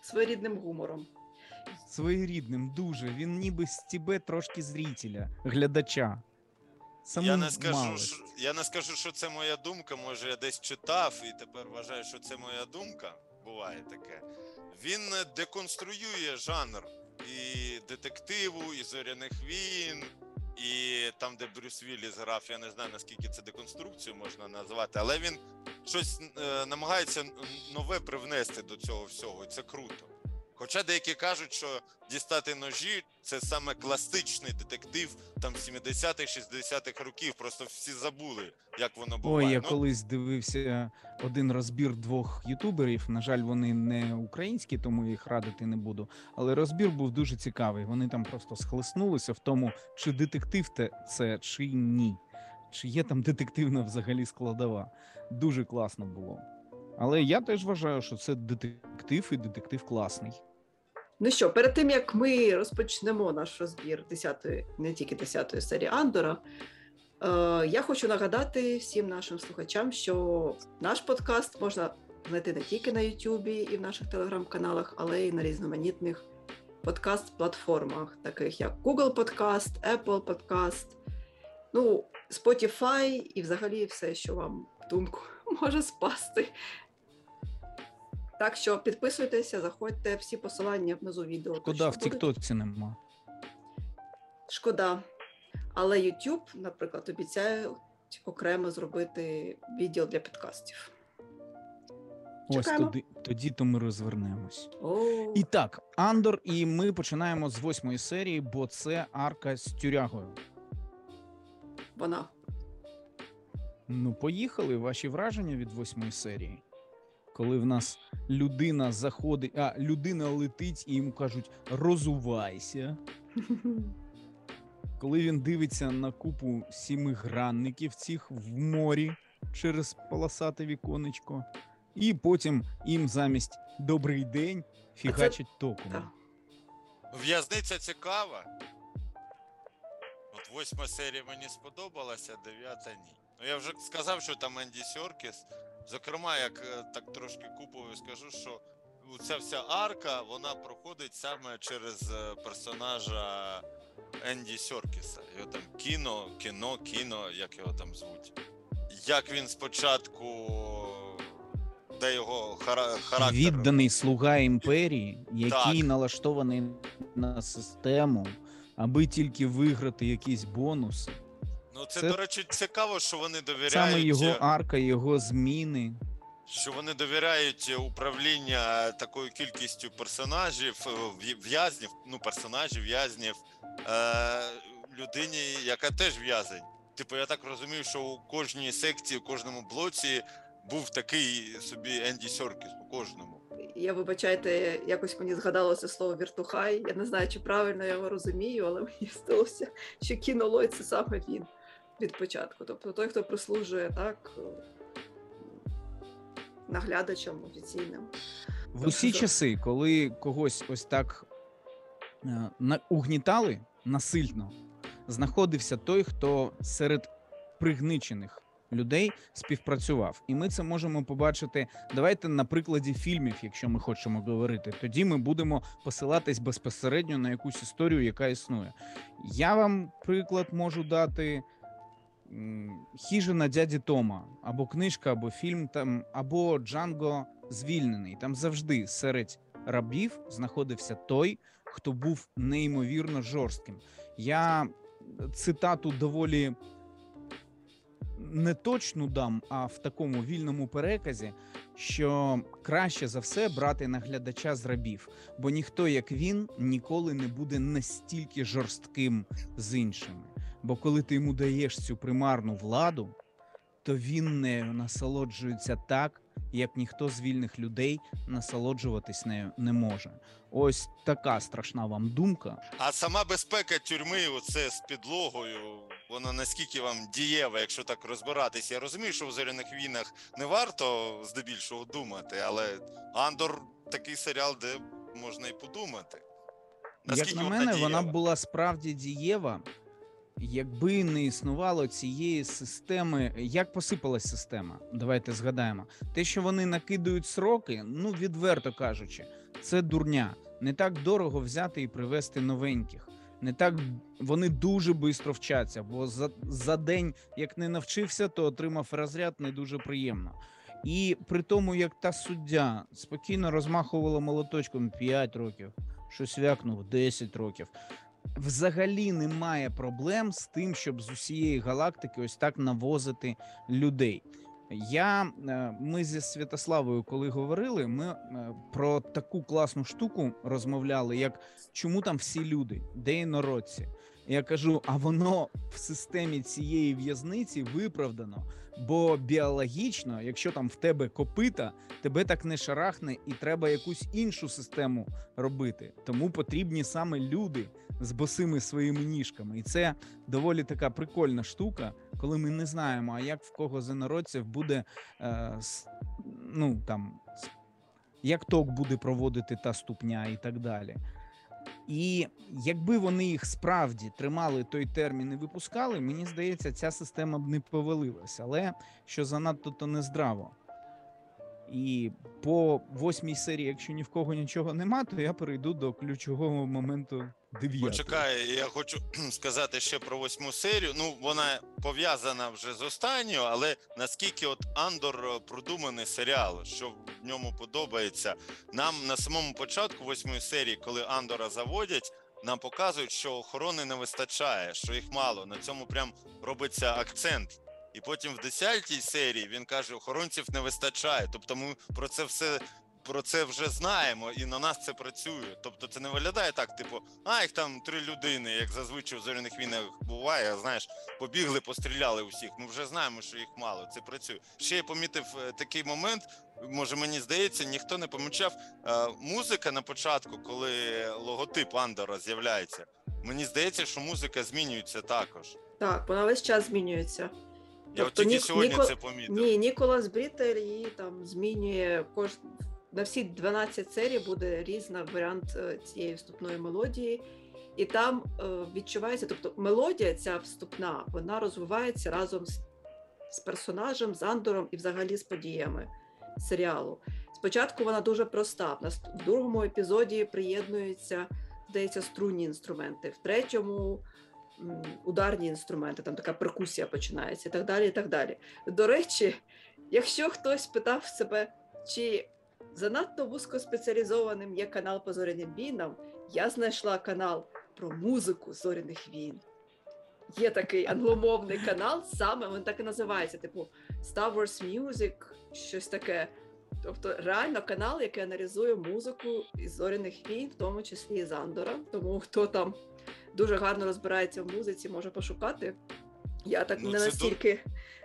своєрідним гумором. Своєрідним, дуже. Він ніби стібе трошки зрителя, глядача. Я не, скажу, що, я не скажу, що це моя думка, може я десь читав і тепер вважаю, що це моя думка, буває таке. Він деконструює жанр і детективу, і «Зоряних війн», і там, де Брюс Вілліс грав, я не знаю, наскільки це деконструкцію можна назвати, але він щось е, намагається нове привнести до цього всього, і це круто. Хоча деякі кажуть, що «Дістати ножі» – це саме класичний детектив там сімдесятих, шістдесятих років. Просто всі забули, як воно буває. Ой, я ну... колись дивився один розбір двох ютуберів. На жаль, вони не українські, тому їх радити не буду. Але розбір був дуже цікавий. Вони там просто схлеснулися в тому, чи детектив це, чи ні. Чи є там детективна взагалі складова. Дуже класно було. Але я теж вважаю, що це детектив і детектив класний. Ну що, перед тим, як ми розпочнемо наш розбір десятої, не тільки десятої серії Андора, е, я хочу нагадати всім нашим слухачам, що наш подкаст можна знайти не тільки на Ютубі і в наших телеграм-каналах, але й на різноманітних подкаст-платформах, таких як Google Podcast, Apple Podcast, ну, Spotify і взагалі все, що вам в думку може спасти. Так що підписуйтеся, заходьте, всі посилання внизу відео. Шкода, в тіктоці нема. Шкода. Але YouTube, наприклад, обіцяє окремо зробити відео для підкастів. Ось тоді, тоді то ми розвернемось. Oh. І так, Андор, і ми починаємо з восьмої серії, бо це арка з тюрягою. Вона. Ну, поїхали. Ваші враження від восьмої серії? Коли в нас людина заходить, а людина летить і йому кажуть «розувайся». Коли він дивиться на купу сімигранників цих в морі через полосате віконечко, і потім їм замість «добрий день» фігачить це... током. В'язниця цікава. От восьма серія мені сподобалася, дев'ята ні. Ну, я вже сказав, що там Енді Серкіс. Зокрема, як так трошки купово скажу, що ця вся арка, вона проходить саме через персонажа Енді Серкіса. Його там кіно, кіно, кіно, як його там звуть. Як він спочатку, де його характер... Відданий слуга імперії, який так. налаштований на систему, аби тільки виграти якісь бонуси. Ну, це, це, до речі, цікаво, що вони довіряють... Саме його арка, його зміни. Що вони довіряють управління такою кількістю персонажів, в'язнів, ну, персонажів, в'язнів, е- людині, яка теж в'язень. Типу, я так розумію, що у кожній секції, у кожному блоці був такий собі Енді Серкіс, у кожному. Я, вибачайте, якось мені згадалося слово «віртухай». Я не знаю, чи правильно я його розумію, але мені здалося, що кінолой – це саме він. Від початку. Тобто той, хто прислужує так наглядачам офіційним. В тобто, усі то... часи, коли когось ось так е, угнітали насильно, знаходився той, хто серед пригничених людей співпрацював. І ми це можемо побачити, давайте на прикладі фільмів, якщо ми хочемо говорити, тоді ми будемо посилатись безпосередньо на якусь історію, яка існує. Я вам приклад можу дати... «Хижина дяді Тома», або книжка, або фільм, там, або «Джанго звільнений». Там завжди серед рабів знаходився той, хто був неймовірно жорстким. Я цитату доволі не точну дам, а в такому вільному переказі, що краще за все брати наглядача з рабів, бо ніхто, як він, ніколи не буде настільки жорстким з іншими. Бо коли ти йому даєш цю примарну владу, то він нею насолоджується так, як ніхто з вільних людей насолоджуватись нею не може. Ось така страшна вам думка. А сама безпека тюрми, оце з підлогою, вона наскільки вам дієва, якщо так розбиратись? Я розумію, що в «Зоряних війнах» не варто здебільшого думати, але «Андор» – такий серіал, де можна і подумати. Наскільки як на мене, вона, вона була справді дієва, якби не існувало цієї системи. Як посипалась система? Давайте згадаємо. Те, що вони накидують сроки, ну, відверто кажучи, це дурня. Не так дорого взяти і привезти новеньких. Не так вони дуже швидко вчаться, бо за, за день, як не навчився, то отримав розряд не дуже приємно. І при тому, як та суддя спокійно розмахувала молоточком п'ять років, щось вякнув десять років, взагалі немає проблем з тим, щоб з усієї галактики ось так навозити людей. Я, ми зі Святославою, коли говорили, ми про таку класну штуку розмовляли, як чому там всі люди, де інородці. Я кажу, а воно в системі цієї в'язниці виправдано, бо біологічно, якщо там в тебе копита, тебе так не шарахне і треба якусь іншу систему робити. Тому потрібні саме люди з босими своїми ніжками. І це доволі така прикольна штука, коли ми не знаємо, а як в кого з інородців буде, е, с, ну там, як ток буде проводити та ступня і так далі. І якби вони їх справді тримали той термін і випускали, мені здається, ця система б не повалилася. Але що занадто, то нездраво. І по восьмій серії, якщо ні в кого нічого нема, то я перейду до ключового моменту дев'ятого. Почекай, я хочу сказати ще про восьму серію. Ну, вона пов'язана вже з останньою, але наскільки от Андор продуманий серіал, що в ньому подобається. Нам на самому початку восьмої серії, коли Андора заводять, нам показують, що охорони не вистачає, що їх мало. На цьому прям робиться акцент. І потім в десятій серії він каже, охоронців не вистачає. Тобто ми про це все, про це вже знаємо, і на нас це працює. Тобто це не виглядає так, типу, а, їх там три людини, як зазвичай в «Зоряних війнах» буває, знаєш, побігли, постріляли усіх. Ми вже знаємо, що їх мало, це працює. Ще я помітив такий момент, може, мені здається, ніхто не помічав. Музика на початку, коли логотип Андора з'являється, мені здається, що музика змінюється також. Так, вона весь час змінюється. Я тобто, тільки Нік... сьогодні Нікол... це помітив. Ні, Ніколас Брітель її там змінює кож... на всі дванадцять серій буде різний варіант цієї вступної мелодії. І там е, відчувається, тобто мелодія ця вступна, вона розвивається разом з, з персонажем, з Андором і взагалі з подіями серіалу. Спочатку вона дуже проста. В другому епізоді приєднуються, здається, струнні інструменти. В третьому ударні інструменти, там така перкусія починається і так далі, і так далі. До речі, якщо хтось питав себе, чи занадто вузькоспеціалізованим є канал по «Зоряним війнам», я знайшла канал про музику «Зоряних війн». Є такий англомовний канал, саме він так і називається, типу Star Wars Music, щось таке. Тобто реально канал, який аналізує музику із «Зоряних війн», в тому числі і з Андора. Тому хто там дуже гарно розбирається в музиці, може пошукати. Я так ну, не настільки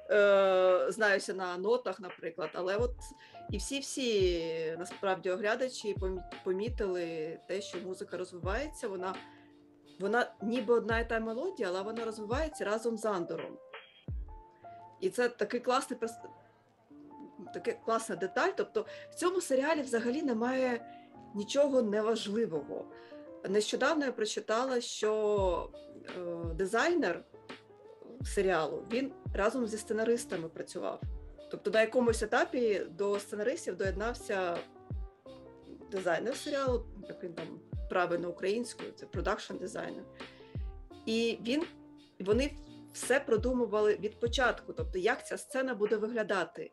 до... е- знаюся на нотах, наприклад. Але от і всі-всі, насправді, оглядачі помітили те, що музика розвивається. Вона, вона ніби одна і та мелодія, але вона розвивається разом з Андором. І це такий класний перс... така класна деталь. Тобто в цьому серіалі взагалі немає нічого неважливого. Нещодавно я прочитала, що е, дизайнер серіалу, він разом зі сценаристами працював. Тобто на якомусь етапі до сценаристів доєднався дизайнер серіалу, як він там правильно українською, це продакшн-дизайнер. І він, вони все продумували від початку, тобто як ця сцена буде виглядати.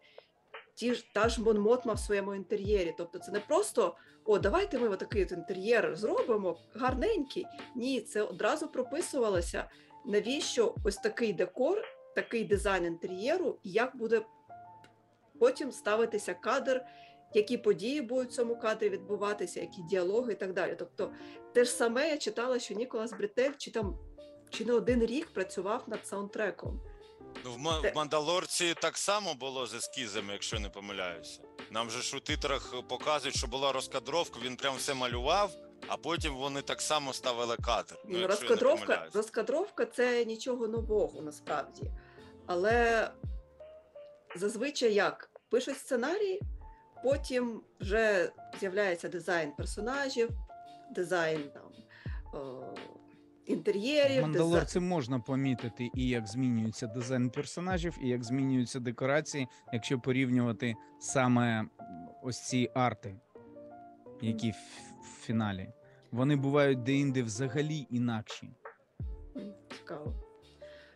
Ті ж, та ж Мон Мотма в своєму інтер'єрі. Тобто це не просто, о, давайте ми отакий от інтер'єр зробимо, гарненький. Ні, це одразу прописувалося, навіщо ось такий декор такий дизайн інтер'єру, і як буде потім ставитися кадр, які події будуть в цьому кадрі відбуватися, які діалоги і так далі. Тобто те ж саме я читала, що Ніколас Брітель чи там чи не один рік працював над саундтреком. Ну, в, Те... в «Мандалорці» так само було з ескізами, якщо не помиляюся. Нам же ж у титрах показують, що була розкадровка, він прям все малював, а потім вони так само ставили кадр. Ну, розкадровка, розкадровка – це нічого нового насправді. Але зазвичай як? Пишуть сценарій, потім вже з'являється дизайн персонажів, дизайн там, о, інтер'єрів. В «Мандалорці» можна помітити і як змінюється дизайн персонажів, і як змінюються декорації, якщо порівнювати саме ось ці арти, які в фіналі. Вони бувають деінде взагалі інакші. Цікаво.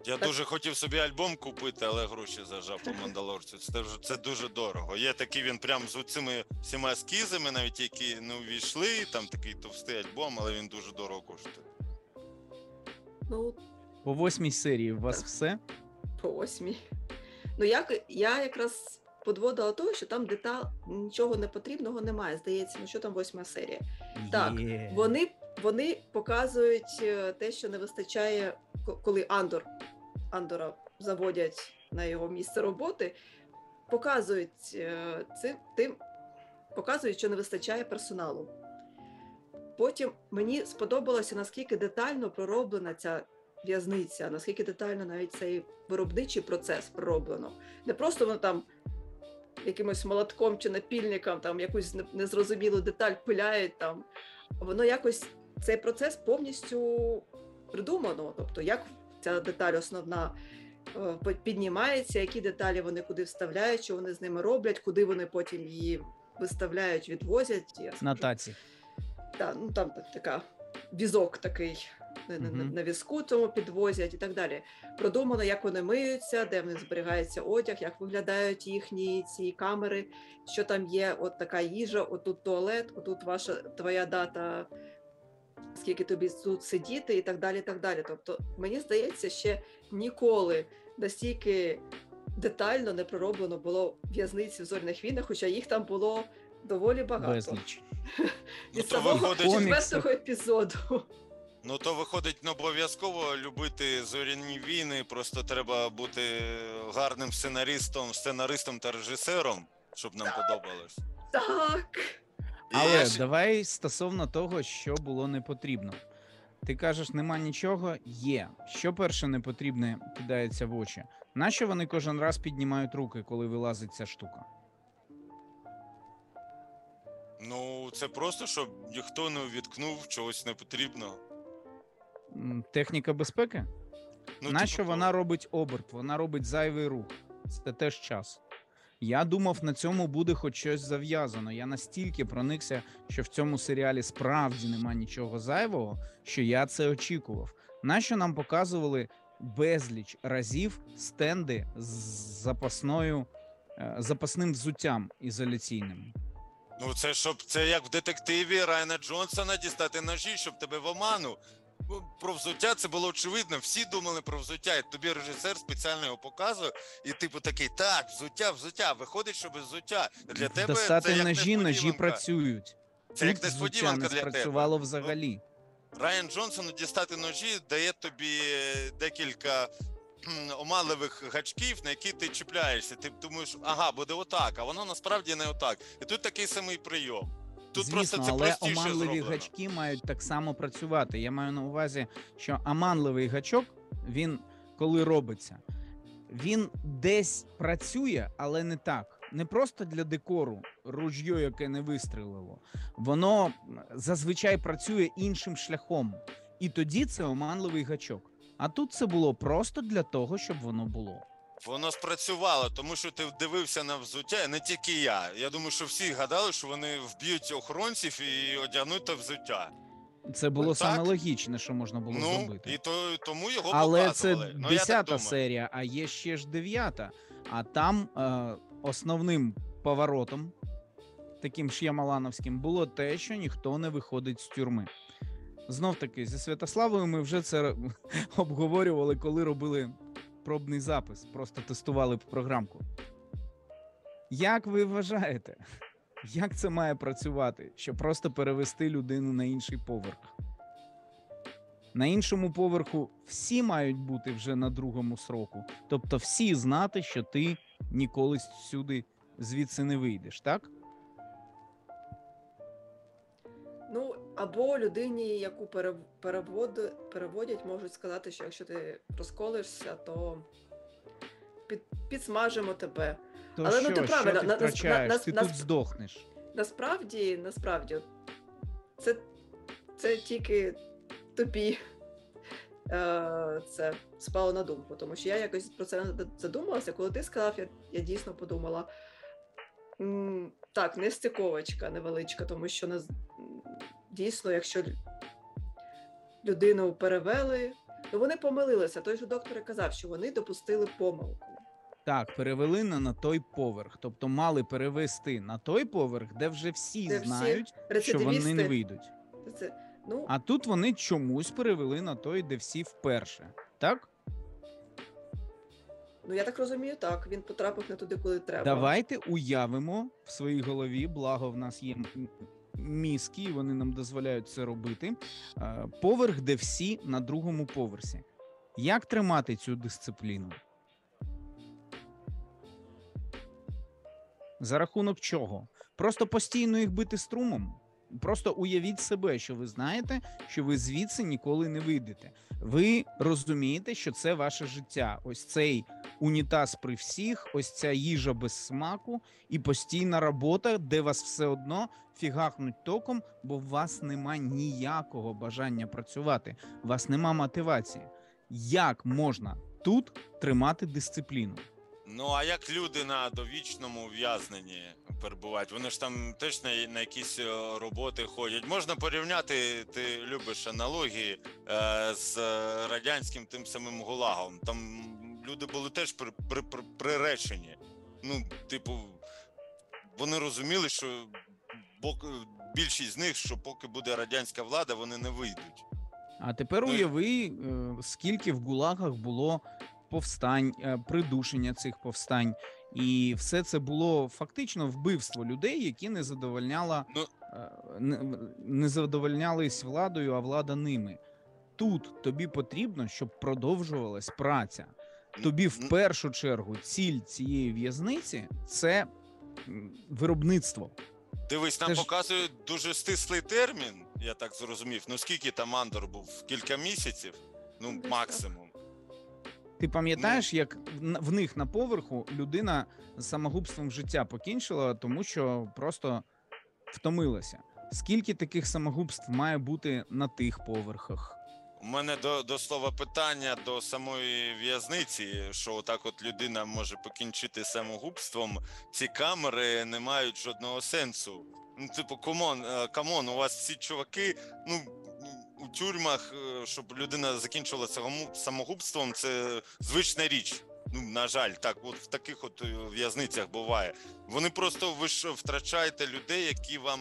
Я так. дуже хотів собі альбом купити, але гроші зажав по «Мандалорцю». Це, це дуже дорого. Є такий він прям з цими всіма ескізами, навіть які не увійшли, там такий товстий альбом, але він дуже дорого коштує. Ну, по восьмій серії у вас так. все? По восьмій. Ну, як, я якраз подводила того, що там детал, нічого непотрібного немає, здається. Ну, що там восьма серія? Є. Так, вони, вони показують те, що не вистачає, коли Андор, Андора заводять на його місце роботи, показують цим, тим, показують, що не вистачає персоналу. Потім мені сподобалося, наскільки детально пророблена ця в'язниця, наскільки детально навіть цей виробничий процес пророблено. Не просто воно там якимось молотком чи напільником там якусь незрозумілу деталь пиляють там. Воно якось, цей процес повністю придумано. Тобто, як ця деталь основна піднімається, які деталі вони куди вставляють, що вони з ними роблять, куди вони потім її виставляють, відвозять. На таці. Та, ну, там така, візок такий на, mm-hmm. на, на візку цьому підвозять і так далі. Продумано, як вони миються, де в них зберігається одяг, як виглядають їхні ці камери, що там є, от така їжа, отут туалет, отут ваша, твоя дата, скільки тобі тут сидіти і так далі, і так далі. Тобто, мені здається, ще ніколи настільки детально не пророблено було в'язниці в «Зоряних війнах», хоча їх там було доволі багато. Безліч. І ну, самого четвертого епізоду. Ну, то виходить, ну, обов'язково любити «Зоряні війни», просто треба бути гарним сценаристом, сценаристом та режисером, щоб нам так подобалось. Так. І Але ще... давай стосовно того, що було не потрібно. Ти кажеш, нема нічого, є. Що перше непотрібне кидається в очі? Нащо вони кожен раз піднімають руки, коли вилазить ця штука? Ну, це просто, щоб ніхто не увіткнув чогось непотрібного. Техніка безпеки? Ну, нащо типу, вона робить оберт, вона робить зайвий рух. Це теж час. Я думав, на цьому буде хоч щось зав'язано. Я настільки проникся, що в цьому серіалі справді нема нічого зайвого, що я це очікував. Нащо нам показували безліч разів стенди з запасною, запасним взуттям ізоляційним? Ну, це щоб це як в детективі Райана Джонсона «Дістати ножі», щоб тебе в оману. Про взуття це було очевидно. Всі думали про взуття, і тобі режисер спеціально його показує, і типу такий: так, взуття, взуття. Виходить, що без взуття. Для тебе достати це як ножі, ножі працюють. Це як несподіванка для тебе. Взагалі. Райан Джонсону «Дістати ножі» дає тобі декілька оманливих гачків, на які ти чіпляєшся. Ти думаєш, ага, буде отак, а воно насправді не отак. І тут такий самий прийом. Тут звісно, просто це але оманливі зроблено. Гачки мають так само працювати. Я маю на увазі, що оманливий гачок, він, коли робиться, він десь працює, але не так. Не просто для декору, ружьо, яке не вистрілило. Воно зазвичай працює іншим шляхом. І тоді це оманливий гачок. А тут це було просто для того, щоб воно було. Воно спрацювало, тому що ти дивився на взуття, не тільки я. Я думаю, що всі гадали, що вони вб'ють охоронців і одягнуть те взуття. Це було От саме так? логічне, що можна було ну, зробити. І то, тому його Але показували. Але це ну, десята серія, а є ще ж дев'ята. А там е- основним поворотом, таким ш'ямалановським, було те, що ніхто не виходить з тюрми. Знов таки, зі Святославою ми вже це обговорювали, коли робили пробний запис, просто тестували програмку. Як ви вважаєте, як це має працювати, щоб просто перевести людину на інший поверх? На іншому поверху всі мають бути вже на другому сроку. Тобто всі знати, що ти ніколи сюди звідси не вийдеш, так? Ну, або людині, яку перевод... переводять, можуть сказати, що якщо ти розколишся, то під... підсмажимо тебе. То але що, ну, ти правильно, що ти втрачаєш? На, на, ти на, тут на, здохнеш. Насправді, насправді, це, це тільки тобі е, це спало на думку, тому що я якось про це задумалася, коли ти сказав, я, я дійсно подумала. М, так, не стиковочка невеличка, тому що на, дійсно, якщо людину перевели, ну вони помилилися, той же доктор казав, що вони допустили помилку. Так, перевели на, на той поверх, тобто мали перевести на той поверх, де вже всі де знають, всі що вони не вийдуть. Це, ну... А тут вони чомусь перевели на той, де всі вперше, так? Ну, я так розумію, так, він потрапив не туди, коли треба. Давайте уявимо в своїй голові, благо в нас є мізки, і вони нам дозволяють це робити, поверх, де всі на другому поверсі. Як тримати цю дисципліну? За рахунок чого? Просто постійно їх бити струмом? Просто уявіть себе, що ви знаєте, що ви звідси ніколи не вийдете. Ви розумієте, що це ваше життя. Ось цей унітаз при всіх, ось ця їжа без смаку і постійна робота, де вас все одно фігахнуть током, бо у вас нема ніякого бажання працювати, у вас нема мотивації. Як можна тут тримати дисципліну? Ну, а як люди на довічному ув'язненні перебувають? Вони ж там теж на, на якісь роботи ходять. Можна порівняти, ти любиш аналогії, е, з радянським тим самим ГУЛАГом. Там люди були теж при, при, при, приречені. Ну, типу, вони розуміли, що бок, більшість з них, що поки буде радянська влада, вони не вийдуть. А тепер ну, уяви, скільки в ГУЛАГах було повстань, придушення цих повстань. І все це було фактично вбивство людей, які не задовольняла, не, не задовольнялись владою, а влада ними. Тут тобі потрібно, щоб продовжувалась праця. Тобі в першу чергу ціль цієї в'язниці – це виробництво. Дивись, нам ж... показують дуже стислий термін, я так зрозумів. Ну скільки там Андор був? Кілька місяців? Ну максимум. Ти пам'ятаєш, як в них на поверху людина з самогубством життя покінчила, тому що просто втомилася? Скільки таких самогубств має бути на тих поверхах? У мене до, до слова питання до самої в'язниці, що отак от людина може покінчити самогубством. Ці камери не мають жодного сенсу. Ну, типу, камон, камон, у вас всі чуваки, ну... У тюрмах, щоб людина закінчила самогубством, це звична річ. Ну, на жаль, так, от в таких от в'язницях буває. Вони просто, ви ж втрачаєте людей, які вам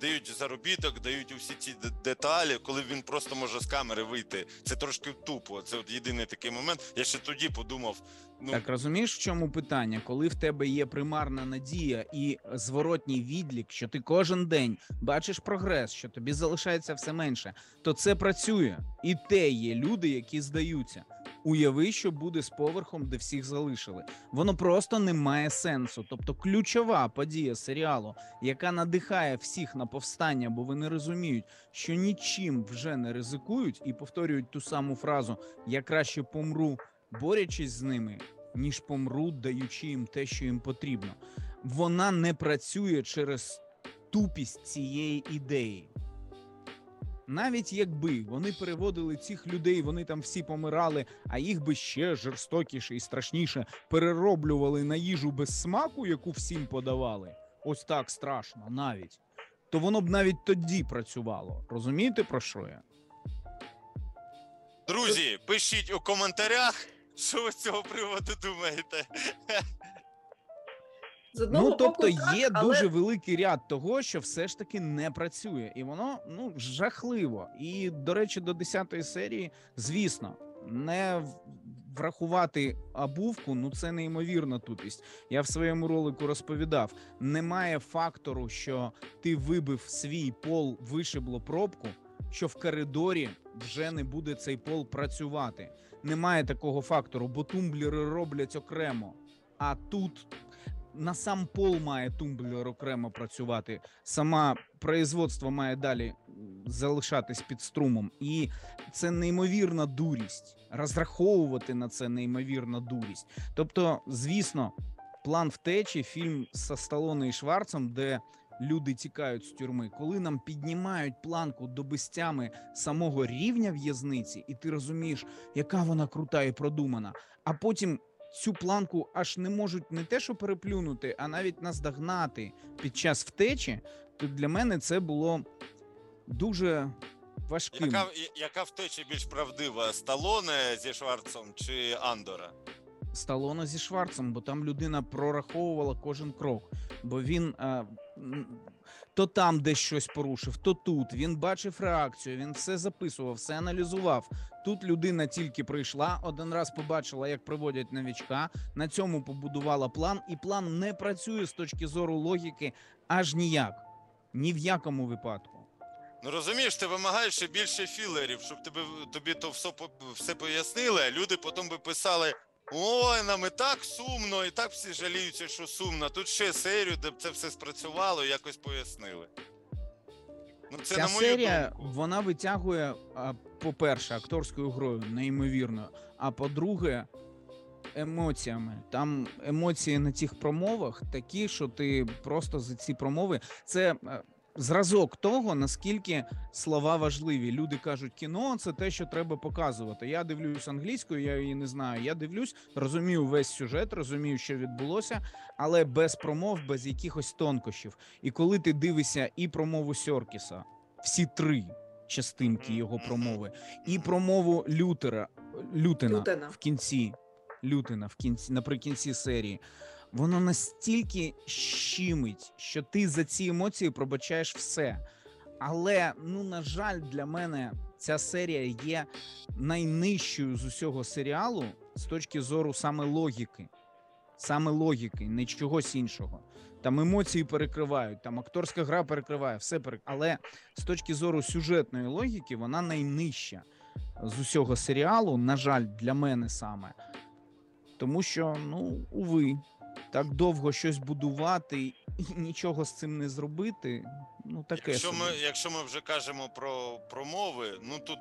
дають заробіток, дають усі ці деталі, коли він просто може з камери вийти. Це трошки тупо, це от єдиний такий момент. Я ще тоді подумав. Ну... Так, розумієш, в чому питання? Коли в тебе є примарна надія і зворотній відлік, що ти кожен день бачиш прогрес, що тобі залишається все менше, то це працює. І те є люди, які здаються. Уяви, що буде з поверхом, де всіх залишили. Воно просто не має сенсу. Тобто ключова подія серіалу, яка надихає всіх на повстання, бо вони розуміють, що нічим вже не ризикують і повторюють ту саму фразу «я краще помру, борячись з ними, ніж помру, даючи їм те, що їм потрібно». Вона не працює через тупість цієї ідеї. Навіть якби вони переводили цих людей, вони там всі помирали, а їх би ще жорстокіше і страшніше перероблювали на їжу без смаку, яку всім подавали, ось так страшно навіть, то воно б навіть тоді працювало. Розумієте, про що я? Друзі, пишіть у коментарях, що ви з цього приводу думаєте. Ну, тобто так, є але... дуже великий ряд того, що все ж таки не працює. І воно, ну, жахливо. І, до речі, до десятої серії, звісно, не врахувати обувку, ну це неймовірна тупість. Я в своєму ролику розповідав, немає фактору, що ти вибив свій пол, вишибло пробку, що в коридорі вже не буде цей пол працювати. Немає такого фактору, бо тумблери роблять окремо. А тут на сам пол має тумблер окремо працювати. Сама производство має далі залишатись під струмом. І це неймовірна дурість. Розраховувати на це неймовірна дурість. Тобто, звісно, план втечі, фільм зі Сталлоне і Шварцем, де люди тікають з тюрми, коли нам піднімають планку до безтями самого рівня в'язниці, і ти розумієш, яка вона крута і продумана, а потім цю планку аж не можуть не те що переплюнути, а навіть наздогнати під час втечі, то для мене це було дуже важким. Яка, яка втеча більш правдива? Сталлоне зі Шварцем чи Андора? Сталлоне зі Шварцем, бо там людина прораховувала кожен крок, бо він а, то там десь щось порушив, то тут, він бачив реакцію, він все записував, все аналізував. Тут людина тільки прийшла, один раз побачила, як приводять новічка, на цьому побудувала план, і план не працює з точки зору логіки аж ніяк, ні в якому випадку. Ну розумієш, ти вимагаєш ще більше філерів, щоб тобі, тобі то все, все пояснили, а люди потім би писали: ой, нам і так сумно, і так всі жаліються, що сумно. Тут ще серію, де б це все спрацювало, якось пояснили. Ну, це, ця серія, думку, вона витягує, по-перше, акторською грою, неймовірно, а по-друге, емоціями. Там емоції на цих промовах такі, що ти просто за ці промови... Це зразок того, наскільки слова важливі. Люди кажуть, кіно – це те, що треба показувати. Я дивлюсь англійською, я її не знаю. Я дивлюсь, розумію весь сюжет, розумію, що відбулося, але без промов, без якихось тонкощів. І коли ти дивишся і промову Серкіса, всі три частинки його промови, і промову Лютера, Лютена, Лютена. в кінці, Лютена в кінці, наприкінці серії, воно настільки щимить, що ти за ці емоції пробачаєш все. Але, ну, на жаль, для мене ця серія є найнижчою з усього серіалу з точки зору саме логіки. Саме логіки, не чогось іншого. Там емоції перекривають, там акторська гра перекриває, все перекриває. Але з точки зору сюжетної логіки вона найнижча з усього серіалу, на жаль, для мене саме. Тому що, ну, уви... Так довго щось будувати і нічого з цим не зробити, ну таке. Якщо ми, якщо ми вже кажемо про промови, ну тут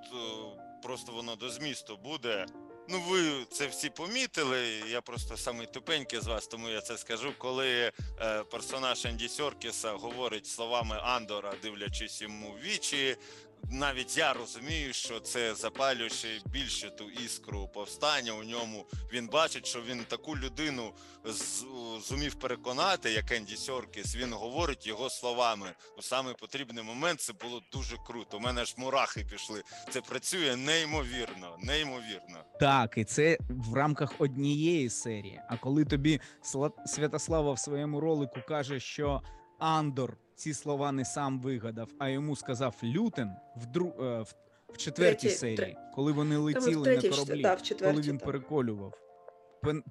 просто воно до змісту буде. Ну ви це всі помітили, я просто самий тупенький з вас, тому я це скажу. Коли е, персонаж Енді Серкіса говорить словами Андора, дивлячись йому в вічі, навіть я розумію, що це запалює ще більше ту іскру повстання у ньому. Він бачить, що він таку людину з, зумів переконати, як Енді Серкіс, він говорить його словами. У самий потрібний момент це було дуже круто. У мене аж мурахи пішли. Це працює неймовірно, неймовірно. Так, і це в рамках однієї серії. А коли тобі Святослава в своєму ролику каже, що Андор ці слова не сам вигадав, а йому сказав Лютен в, дру... в... в четвертій треті, серії, треті. коли вони летіли треті, на кораблі, да, коли він там переколював,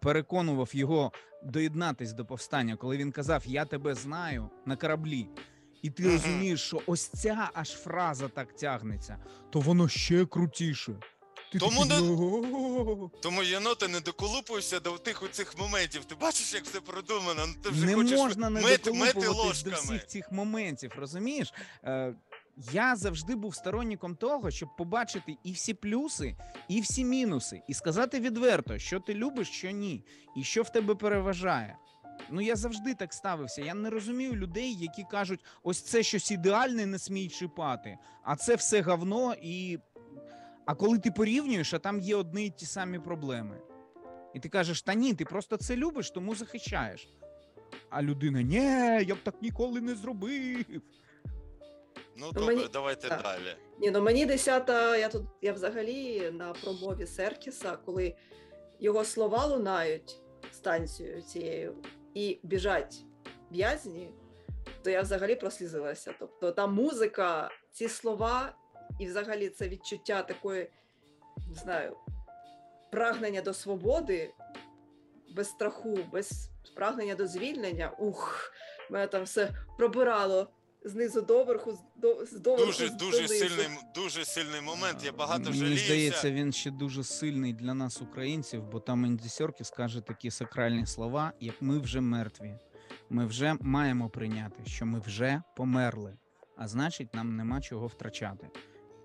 переконував його доєднатись до повстання, коли він казав «я тебе знаю» на кораблі, і ти розумієш, що ось ця аж фраза так тягнеться, то воно ще крутіше. Тому, не... Тому єноти, не доколупуйся до тих оцих моментів. Ти бачиш, як все продумано? Ну, ти вже не хочеш можна не мет... доколупуватись до всіх цих моментів, розумієш? Е, я завжди був сторонником того, щоб побачити і всі плюси, і всі мінуси. І сказати відверто, що ти любиш, що ні. І що в тебе переважає. Ну, я завжди так ставився. Я не розумію людей, які кажуть, ось це щось ідеальне, не смій чіпати. А це все говно і... А коли ти порівнюєш, а там є одні й ті самі проблеми. І ти кажеш, та ні, ти просто це любиш, тому захищаєш. А людина, ні, я б так ніколи не зробив. Ну добре, мені... давайте так. далі. Ні, ну мені десята, я тут, я взагалі на промові Серкіса, коли його слова лунають станцією цією і біжать в'язні, то я взагалі прослізилася. Тобто та музика, ці слова... І взагалі це відчуття такої, не знаю, прагнення до свободи, без страху, без прагнення до звільнення, ух, мене там все пробирало знизу доверху, з доверху дуже, дуже сильний, дуже сильний момент, я багато мені жаліюся. Мені здається, він ще дуже сильний для нас, українців, бо там Енді Серкіс скаже такі сакральні слова, як «ми вже мертві». Ми вже маємо прийняти, що ми вже померли, а значить, нам нема чого втрачати.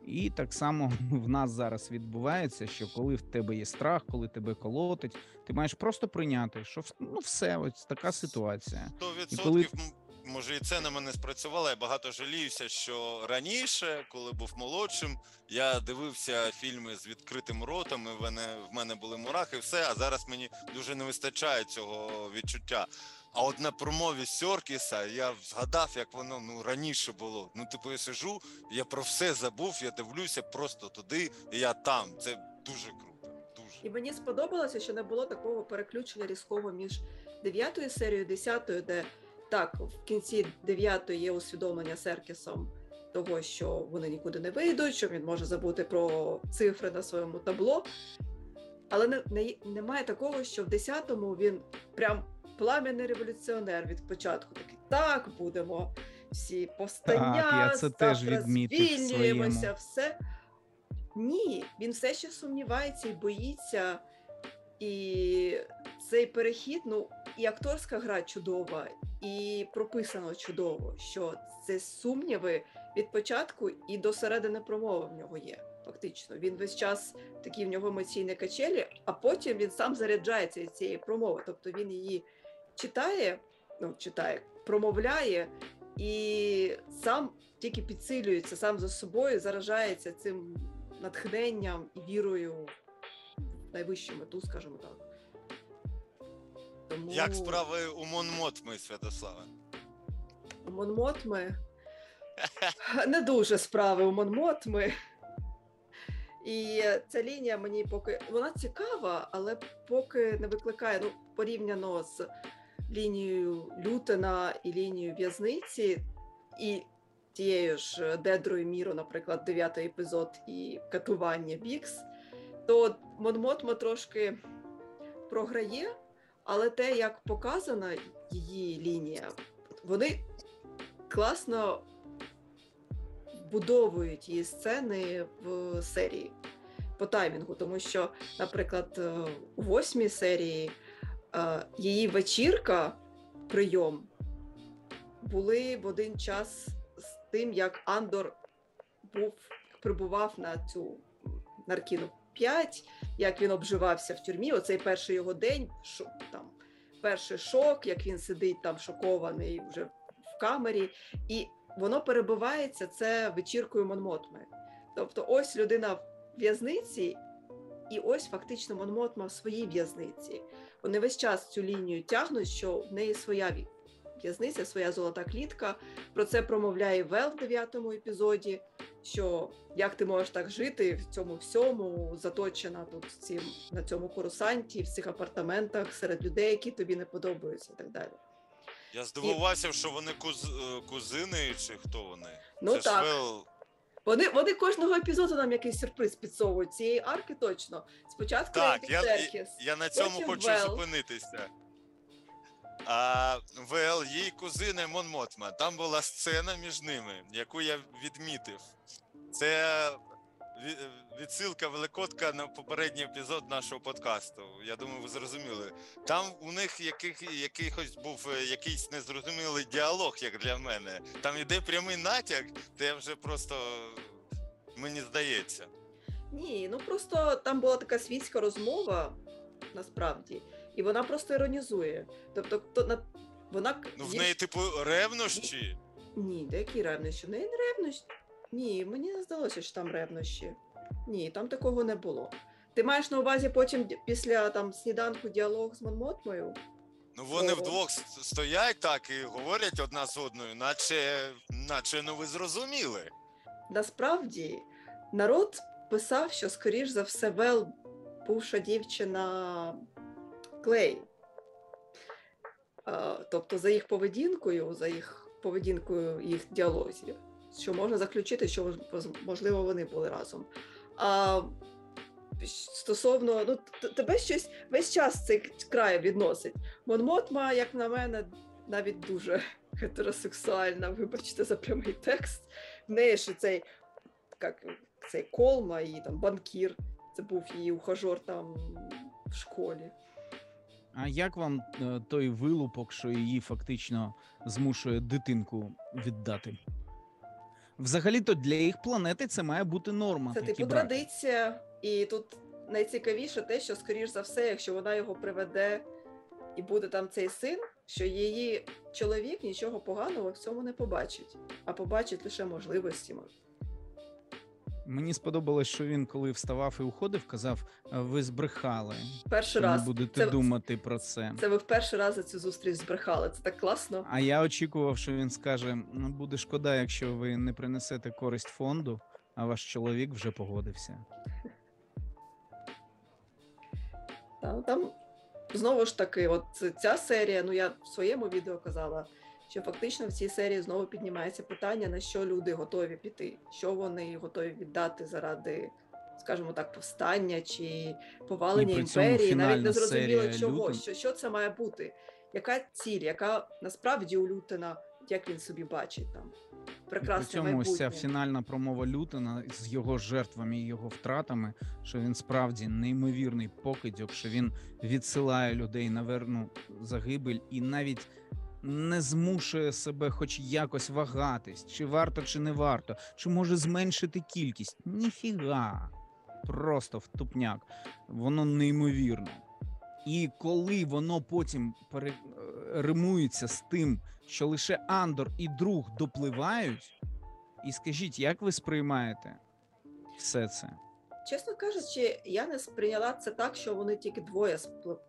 І так само в нас зараз відбувається, що коли в тебе є страх, коли тебе колотить, ти маєш просто прийняти, що ну все, ось така ситуація. сто відсотків коли... може і це на мене спрацювало, я багато жаліюся, що раніше, коли був молодшим, я дивився фільми з відкритим ротом, і в мене, в мене були мурахи, і все, а зараз мені дуже не вистачає цього відчуття. А от на промові Серкіса я згадав, як воно ну раніше було. Ну, типу, я сижу, я про все забув, я дивлюся просто туди, і я там. Це дуже круто. Дуже. І мені сподобалося, що не було такого переключення різкого між дев'ятою серією і десятою, де так, в кінці дев'ятої є усвідомлення Серкісом того, що вони нікуди не вийдуть, що він може забути про цифри на своєму табло. Але не, не, немає такого, що в десятому він прям плам'яний революціонер від початку. Такий, так, будемо всі повстання, завтра звільнюємося, все. Ні, він все ще сумнівається і боїться. І цей перехід, ну, і акторська гра чудова, і прописано чудово, що це сумніви від початку і до середини промови в нього є, фактично. Він весь час такі в нього емоційні качелі, а потім він сам заряджається від цієї промови. Тобто він її читає, ну, читає, промовляє і сам тільки підсилюється, сам за собою заражається цим натхненням і вірою в найвищу мету, скажімо так. Тому... Як справи у Мон Мотми, Святославе? У Мон Мотми? Не дуже справи у Мон Мотми. І ця лінія мені поки... Вона цікава, але поки не викликає, ну, порівняно з лінією Лютена і лінією в'язниці, і тією ж Дедрою Міро, наприклад, дев'ятий епізод і катування Бікс, то Мон Мотма трошки програє, але те, як показана її лінія, вони класно вбудовують її сцени в серії по таймінгу. Тому що, наприклад, у восьмій серії її вечірка, прийом, були в один час з тим, як Андор був, прибував на цю наркіну. п'ять, як він обживався в тюрмі, оцей перший його день, шо, там, перший шок, як він сидить там шокований вже в камері, і воно перебивається це вечіркою Мон Мотми. Тобто ось людина в в'язниці, і ось фактично Мон Мотма в своїй в'язниці. Вони весь час цю лінію тягнуть, що в неї своя в'язниця, своя золота клітка. Про це промовляє Вел в дев'ятому епізоді, що як ти можеш так жити в цьому всьому, заточена тут в цім, на цьому корусанті, в цих апартаментах, серед людей, які тобі не подобаються і так далі. Я здивувався, і... що вони куз... кузини чи хто вони? Ну це так. Швел... Вони, вони кожного епізоду нам якийсь сюрприз підсовують. Цієї арки точно. Спочатку так, я, я, я на цьому хочу Вел. зупинитися. А Вел, її кузина Мон Мотма, там була сцена між ними, яку я відмітив. Це відсилка великодка на попередній епізод нашого подкасту. Я думаю, ви зрозуміли. Там у них яких, якихось був якийсь незрозумілий діалог, як для мене. Там іде прямий натяк, то я вже просто, мені здається. Ні, ну просто там була така світська розмова, насправді. І вона просто іронізує. Тобто, то, на, вона... Ну, в неї, типу, ревнощі? Ні, деякі ревнощі. В неї не ревнощі. Ні, мені не здалося, що там ревнощі. Ні, там такого не було. Ти маєш на увазі потім, після там, сніданку, діалог з Мон Мотмою? Ну, вони Того. вдвох стоять так і говорять одна з одною, наче, наче ну ви зрозуміли. Насправді, народ писав, що, скоріш за все, Вел, бувша дівчина... Клей. Тобто за їх поведінкою, за їх поведінкою їх діалогів, що можна заключити, що можливо вони були разом. А стосовно, ну, тебе щось весь час цей край відносить. Мон Мотма, як на мене, навіть дуже гетеросексуальна, вибачте за прямий текст. В неї ще цей, як, цей Колма і там банкір, це був її ухажор там в школі. А як вам той вилупок, що її фактично змушує дитинку віддати? Взагалі-то для їх планети це має бути норма. Це типу браки. Традиція. І тут найцікавіше те, що, скоріш за все, якщо вона його приведе і буде там цей син, що її чоловік нічого поганого в цьому не побачить, а побачить лише можливості. Мені сподобалось, що він, коли вставав і уходив, казав: ви збрехали. Перший раз. Не будете це, думати про це. Це ви в перший раз за цю зустріч збрехали. Це так класно. А я очікував, що він скаже: буде шкода, якщо ви не принесете користь фонду, а ваш чоловік вже погодився. Там, там знову ж таки, от ця серія, ну я в своєму відео казала, що фактично в цій серії знову піднімається питання, на що люди готові піти, що вони готові віддати заради, скажімо так, повстання чи повалення імперії, навіть не зрозуміло чого, що, що це має бути, яка ціль, яка насправді у Лютена, як він собі бачить там. Прекрасне майбутнє. При цьому ось ця фінальна промова Лютена з його жертвами і його втратами, що він справді неймовірний покидьок, що він відсилає людей на верну загибель і навіть не змушує себе хоч якось вагатись, чи варто, чи не варто, чи може зменшити кількість. Ніфіга. Просто втупняк. Воно неймовірно. І коли воно потім пере... римується з тим, що лише Андор і друг допливають, і скажіть, як ви сприймаєте все це? Чесно кажучи, я не сприйняла це так, що вони тільки двоє сплив...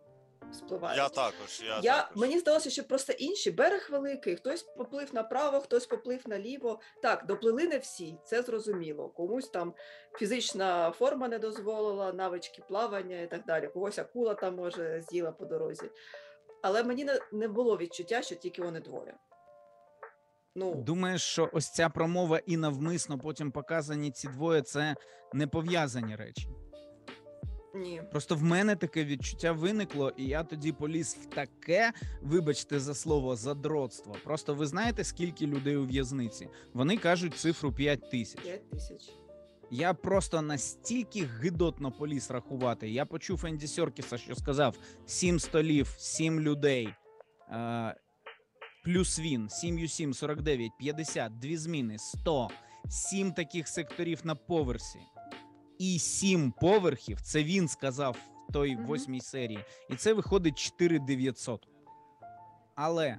спливають. Я також, я, я... також. Мені здалося, що просто інші, берег великий, хтось поплив направо, хтось поплив наліво. Так, доплили не всі, це зрозуміло. Комусь там фізична форма не дозволила, навички плавання і так далі. Когось акула там, може, з'їла по дорозі. Але мені не було відчуття, що тільки вони двоє. Ну, думаєш, що ось ця промова і навмисно потім показані ці двоє – це не пов'язані речі? Ні. Просто в мене таке відчуття виникло, і я тоді поліз в таке, вибачте за слово, задротство. Просто ви знаєте, скільки людей у в'язниці? Вони кажуть цифру п'ять тисяч. п'ять тисяч. Я просто настільки гидотно поліз рахувати. Я почув Енді Серкіса, що сказав сім столів, сім людей, е, плюс він, сім ю сім, сорок дев'ять, п'ятдесят, дві зміни, сто, сім таких секторів на поверсі. І сім поверхів, це він сказав в той восьмій серії. І це виходить чотири тисячі дев'ятсот. Але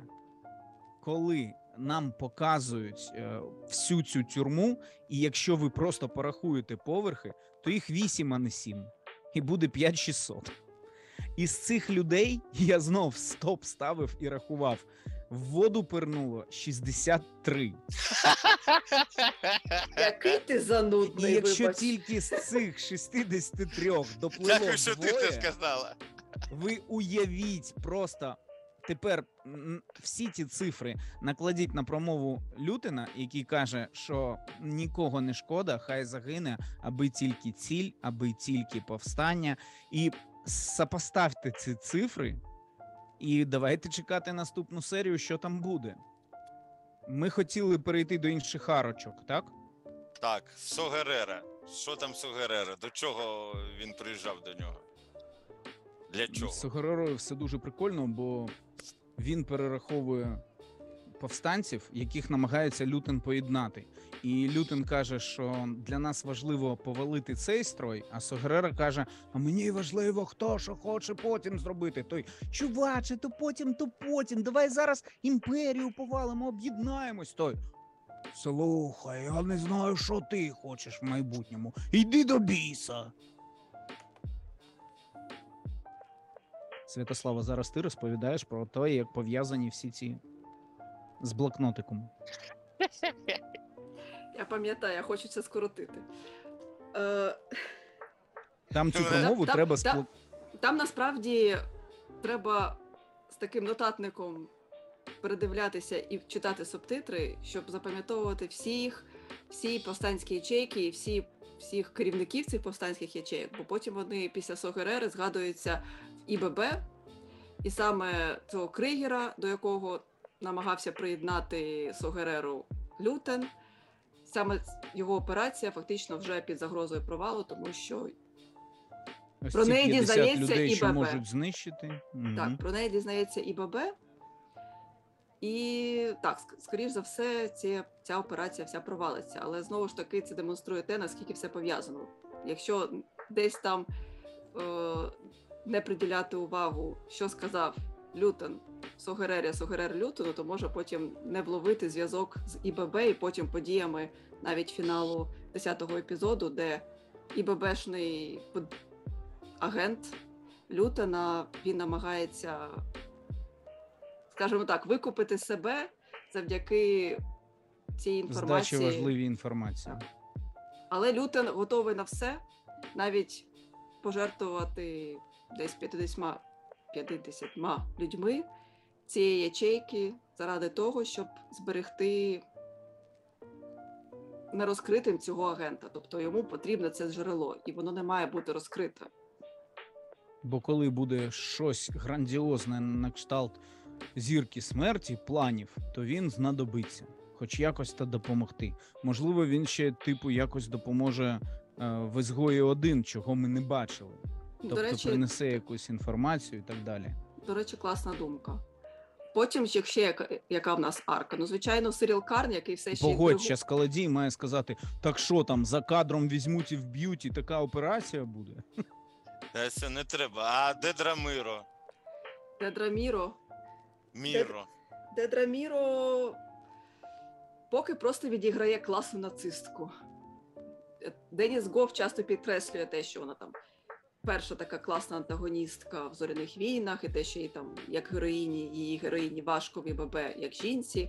коли нам показують е, всю цю тюрму, і якщо ви просто порахуєте поверхи, то їх вісім, а не сім. І буде п'ять тисяч шістсот. Із цих людей я знов стоп ставив і рахував. В воду пирнуло шістдесят три. Який ти занудний, вибач. І якщо тільки з цих шістдесят три доплило двоє... що ти це сказала. Ви уявіть просто... Тепер всі ці цифри накладіть на промову Лютена, який каже, що нікого не шкода, хай загине, аби тільки ціль, аби тільки повстання. І сопоставте ці цифри, і давайте чекати наступну серію, що там буде. Ми хотіли перейти до інших арочок, так? Так, Согерере. Що там Согерере? До чого він приїжджав до нього? Для чого? З Согерерою все дуже прикольно, бо він перераховує повстанців, яких намагається Лютен поєднати. І Лютен каже, що для нас важливо повалити цей строй, а Согерера каже, а мені важливо, хто що хоче потім зробити. Той, чуваче, то потім, то потім, давай зараз імперію повалимо, об'єднаємось. Той, слухай, я не знаю, що ти хочеш в майбутньому, йди до біса. Святослава, зараз ти розповідаєш про те, як пов'язані всі ці з блокнотиком. Я пам'ятаю, я хочу це скоротити. Там цю промову там, треба... Там, там насправді треба з таким нотатником передивлятися і читати субтитри, щоб запам'ятовувати всіх, всі повстанські ячейки і всі всіх керівників цих повстанських ячеїк, бо потім вони після Согерере згадуються в І Б Б, і саме цього Кригера, до якого намагався приєднати Согереру Лютен, саме його операція фактично вже під загрозою провалу, тому що ось про неї дізнається людей, І Б Б. Можуть знищити. Так, угу. Про неї дізнається І Б Б. І так, скоріш за все, ці, ця операція вся провалиться. Але знову ж таки, це демонструє те, наскільки все пов'язано. Якщо десь там е, не приділяти увагу, що сказав Лютен Согерері, Согерер Лютену, то може потім не вловити зв'язок з І Б Б і потім подіями навіть фіналу десятого епізоду, де І Б Б-шний агент Лютена, він намагається, скажімо так, викупити себе завдяки цій інформації. Здачі важливі інформації. Так. Але Лютен готовий на все, навіть пожертвувати десь п'ятдесятьма людьми цієї ячейки заради того, щоб зберегти нерозкритим цього агента. Тобто йому потрібно це джерело, і воно не має бути розкрите. Бо коли буде щось грандіозне на кшталт зірки смерті, планів, то він знадобиться. Хоч якось та допомогти. Можливо, він ще, типу, якось допоможе е, в Ізгої один, чого ми не бачили. Тобто до речі, принесе якусь інформацію і так далі. До речі, класна думка. Потім ще яка, яка в нас арка? Ну, звичайно, Сиріл Карн, який все ще... Погодь, щас Каладій має сказати, так що там, за кадром візьмуть і вб'ють, і така операція буде? Та це не треба. А Дедра Міро? Дедра Міро? Міро. Дедра Міро поки просто відіграє класну нацистку. Деніс Гофф часто підкреслює те, що вона там перша така класна антагоністка в «Зоряних війнах», і те, що її там, як героїні, її героїні важко в І Б Б, як жінці.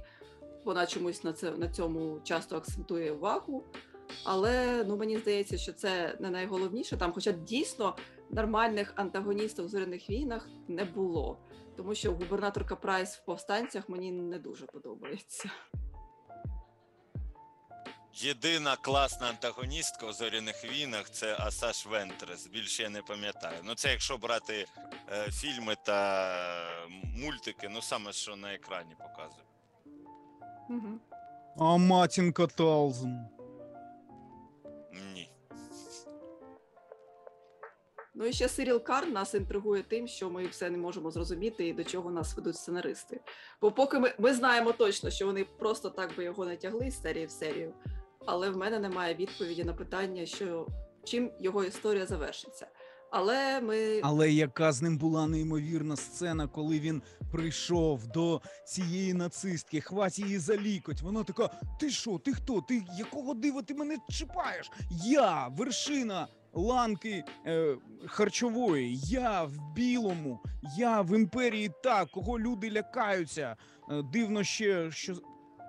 Вона чомусь на, це, на цьому часто акцентує увагу. Але, ну, мені здається, що це не найголовніше там, хоча дійсно нормальних антагоністів в «Зоряних війнах» не було. Тому що губернаторка Прайс в «Повстанцях» мені не дуже подобається. Єдина класна антагоністка у «Зоряних війнах» – це Асаш Вентрес. Більше я не пам'ятаю. Ну, це якщо брати е, фільми та мультики, ну, саме що на екрані показує. Угу. А матінка Талзм? Ні. Ну і ще Сиріл Карн нас інтригує тим, що ми все не можемо зрозуміти і до чого нас ведуть сценаристи. Бо поки ми, ми знаємо точно, що вони просто так би його натягли з серії в серію, але в мене немає відповіді на питання, що чим його історія завершиться. Але ми... Але яка з ним була неймовірна сцена, коли він прийшов до цієї нацистки, хвать її за лікоть. Вона така, ти що, ти хто, ти якого дива ти мене чіпаєш? Я, вершина ланки е, харчової, я в білому, я в імперії та, кого люди лякаються. Дивно ще, що...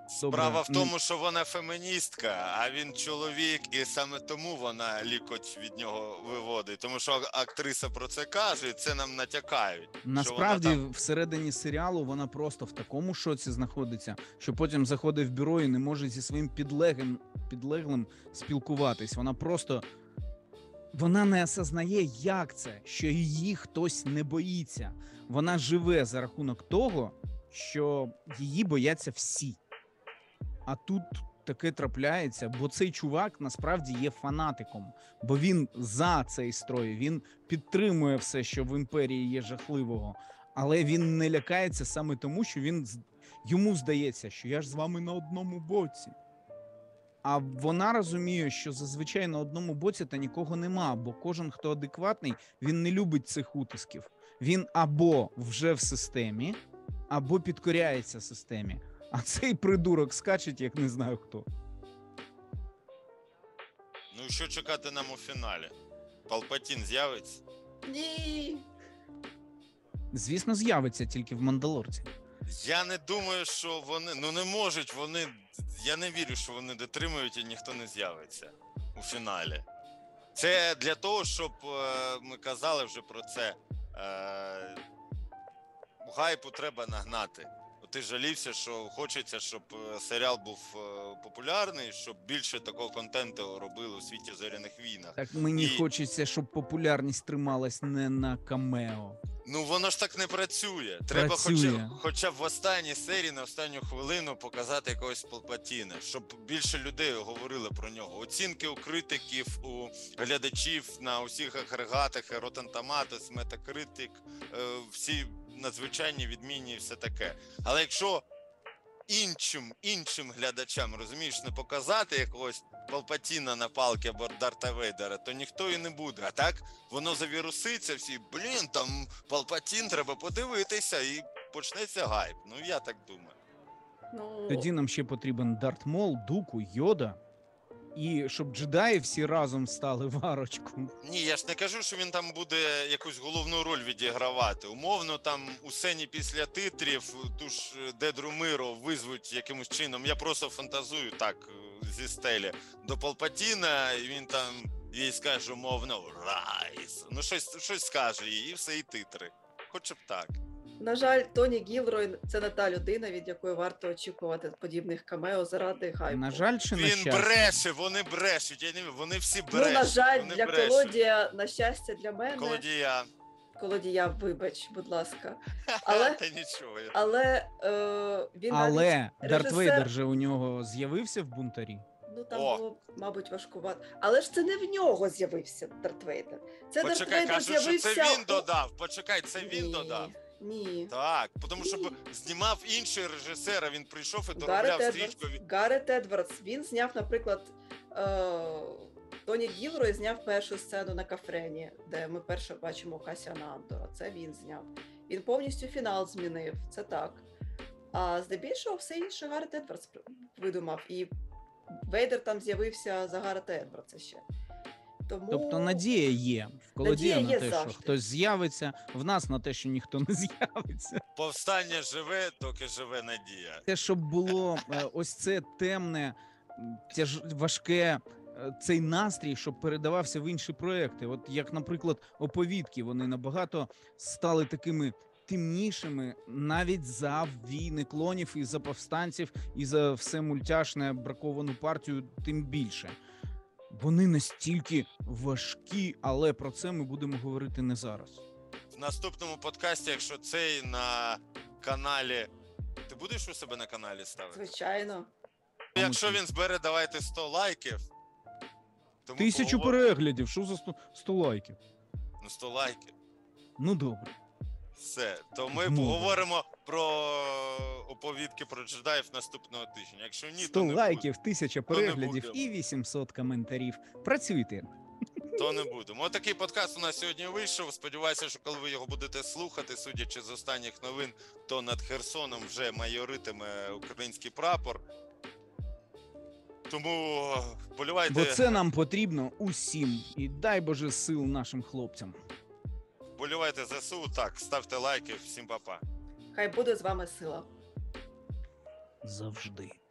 Справа в тому, що вона феміністка, а він чоловік, і саме тому вона лікоть від нього виводить. Тому що актриса про це каже, і це нам натякають. Насправді, там... всередині серіалу вона просто в такому шоці знаходиться, що потім заходить в бюро і не може зі своїм підлеглим, підлеглим спілкуватись. Вона просто... Вона не осознає, як це, що її хтось не боїться. Вона живе за рахунок того, що її бояться всі. А тут таке трапляється, бо цей чувак насправді є фанатиком, бо він за цей строй, він підтримує все, що в імперії є жахливого, але він не лякається саме тому, що він йому здається, що я ж з вами на одному боці. А вона розуміє, що зазвичай на одному боці та нікого нема, бо кожен, хто адекватний, він не любить цих утисків. Він або вже в системі, або підкоряється системі. А цей придурок скачить, як не знаю хто. Ну, що чекати нам у фіналі? Палпатін з'явиться? Ні. Звісно, з'явиться, тільки в Мандалорці. Я не думаю, що вони... Ну, не можуть вони... Я не вірю, що вони дотримують і ніхто не з'явиться у фіналі. Це для того, щоб... Ми казали вже про це. Гайпу треба нагнати. ти жалівся, що хочеться, щоб серіал був популярний, щоб більше такого контенту робили у світі «Зоряних війнах». Так мені і... хочеться, щоб популярність трималась не на камео. Ну воно ж так не працює. Треба працює. Хоча, хоча б в останній серії, на останню хвилину показати якогось Палпатіна, щоб більше людей говорили про нього. Оцінки у критиків, у глядачів на усіх агрегатах, Rotten Tomatoes, Metacritic, всі надзвичайні, відмінні і все таке. Але якщо іншим, іншим глядачам, розумієш, не показати якогось Палпатіна на палки або Дарта Вейдера, то ніхто і не буде. А так воно завіруситься, всі, блін, там Палпатін, треба подивитися, і почнеться гайп. Ну, я так думаю. Ну... Тоді нам ще потрібен Дарт Мол, Дуку, Йода. І щоб джедаї всі разом стали варочку. Ні, я ж не кажу, що він там буде якусь головну роль відігравати. Умовно, там у сцені після титрів ту ж Дедру Міро визвуть якимось чином. Я просто фантазую так зі стелі до Палпатіна, і він там їй скаже, умовно, райс. Ну, щось, щось скаже їй, і все, і титри. Хоча б так. На жаль, Тоні Гілрой – це не та людина, від якої варто очікувати подібних камео заради гайпу. На жаль, чи на щастя? Він бреше, вони брешуть, я не знаю, вони всі брешуть. Ну, на жаль, для брешуть. Колодія, на щастя, для мене… Колодія. Колодія, вибач, будь ласка. Але, та нічого. Але, е, він але режисер... Дарт Вейдер же у нього з'явився в «Бунтарі». Ну, там О. було, мабуть, важкувато. Але ж це не в нього з'явився Дарт Вейдер. Це Почекай, Дарт Вейдер кажу, з'явився... Почекай, це він додав. Почекай, це Ні. він додав. Ні. Так, тому що знімав інший режисер, а він прийшов і доробляв стрічку. Гарет Едвардс, він зняв, наприклад, Тоні Гілрой зняв першу сцену на Кафрені, де ми перше бачимо Касіана Андора. Це він зняв. Він повністю фінал змінив, це так. А здебільшого все інше Гарет Едвардс видумав. І Вейдер там з'явився за Гарета Едвардса ще. Тому... Тобто надія є, надія на є те, завжди. Що хтось з'явиться, в нас на те, що ніхто не з'явиться. Повстання живе, доки живе надія. Те, щоб було ось це темне, тяж... важке, цей настрій, щоб передавався в інші проекти. От як, наприклад, оповідки, вони набагато стали такими темнішими навіть за війни клонів і за повстанців, і за все мультяшне браковану партію тим більше. Вони настільки важкі, але про це ми будемо говорити не зараз. В наступному подкасті, якщо цей на каналі... Ти будеш у себе на каналі ставити? Звичайно. Якщо він збере, давайте сто лайків. Тому Тисячу поговор... переглядів, що за сто лайків? Ну, сто лайків. Ну, добре. Все, то ми ну, поговоримо так. про оповідки про джедаїв наступного тижня. Якщо ні, сто то не лайків, буде. тисяча переглядів і вісімсот коментарів. Працюйте. То не будемо. Отакий подкаст у нас сьогодні вийшов. Сподіваюся, що коли ви його будете слухати, судячи з останніх новин, то над Херсоном вже майоритиме український прапор. Тому вболівайте. Бо це нам потрібно усім. І дай Боже сил нашим хлопцям. Вболівайте за ЗСУ, так, ставте лайки, всім па-па. Хай буде з вами сила. Завжди.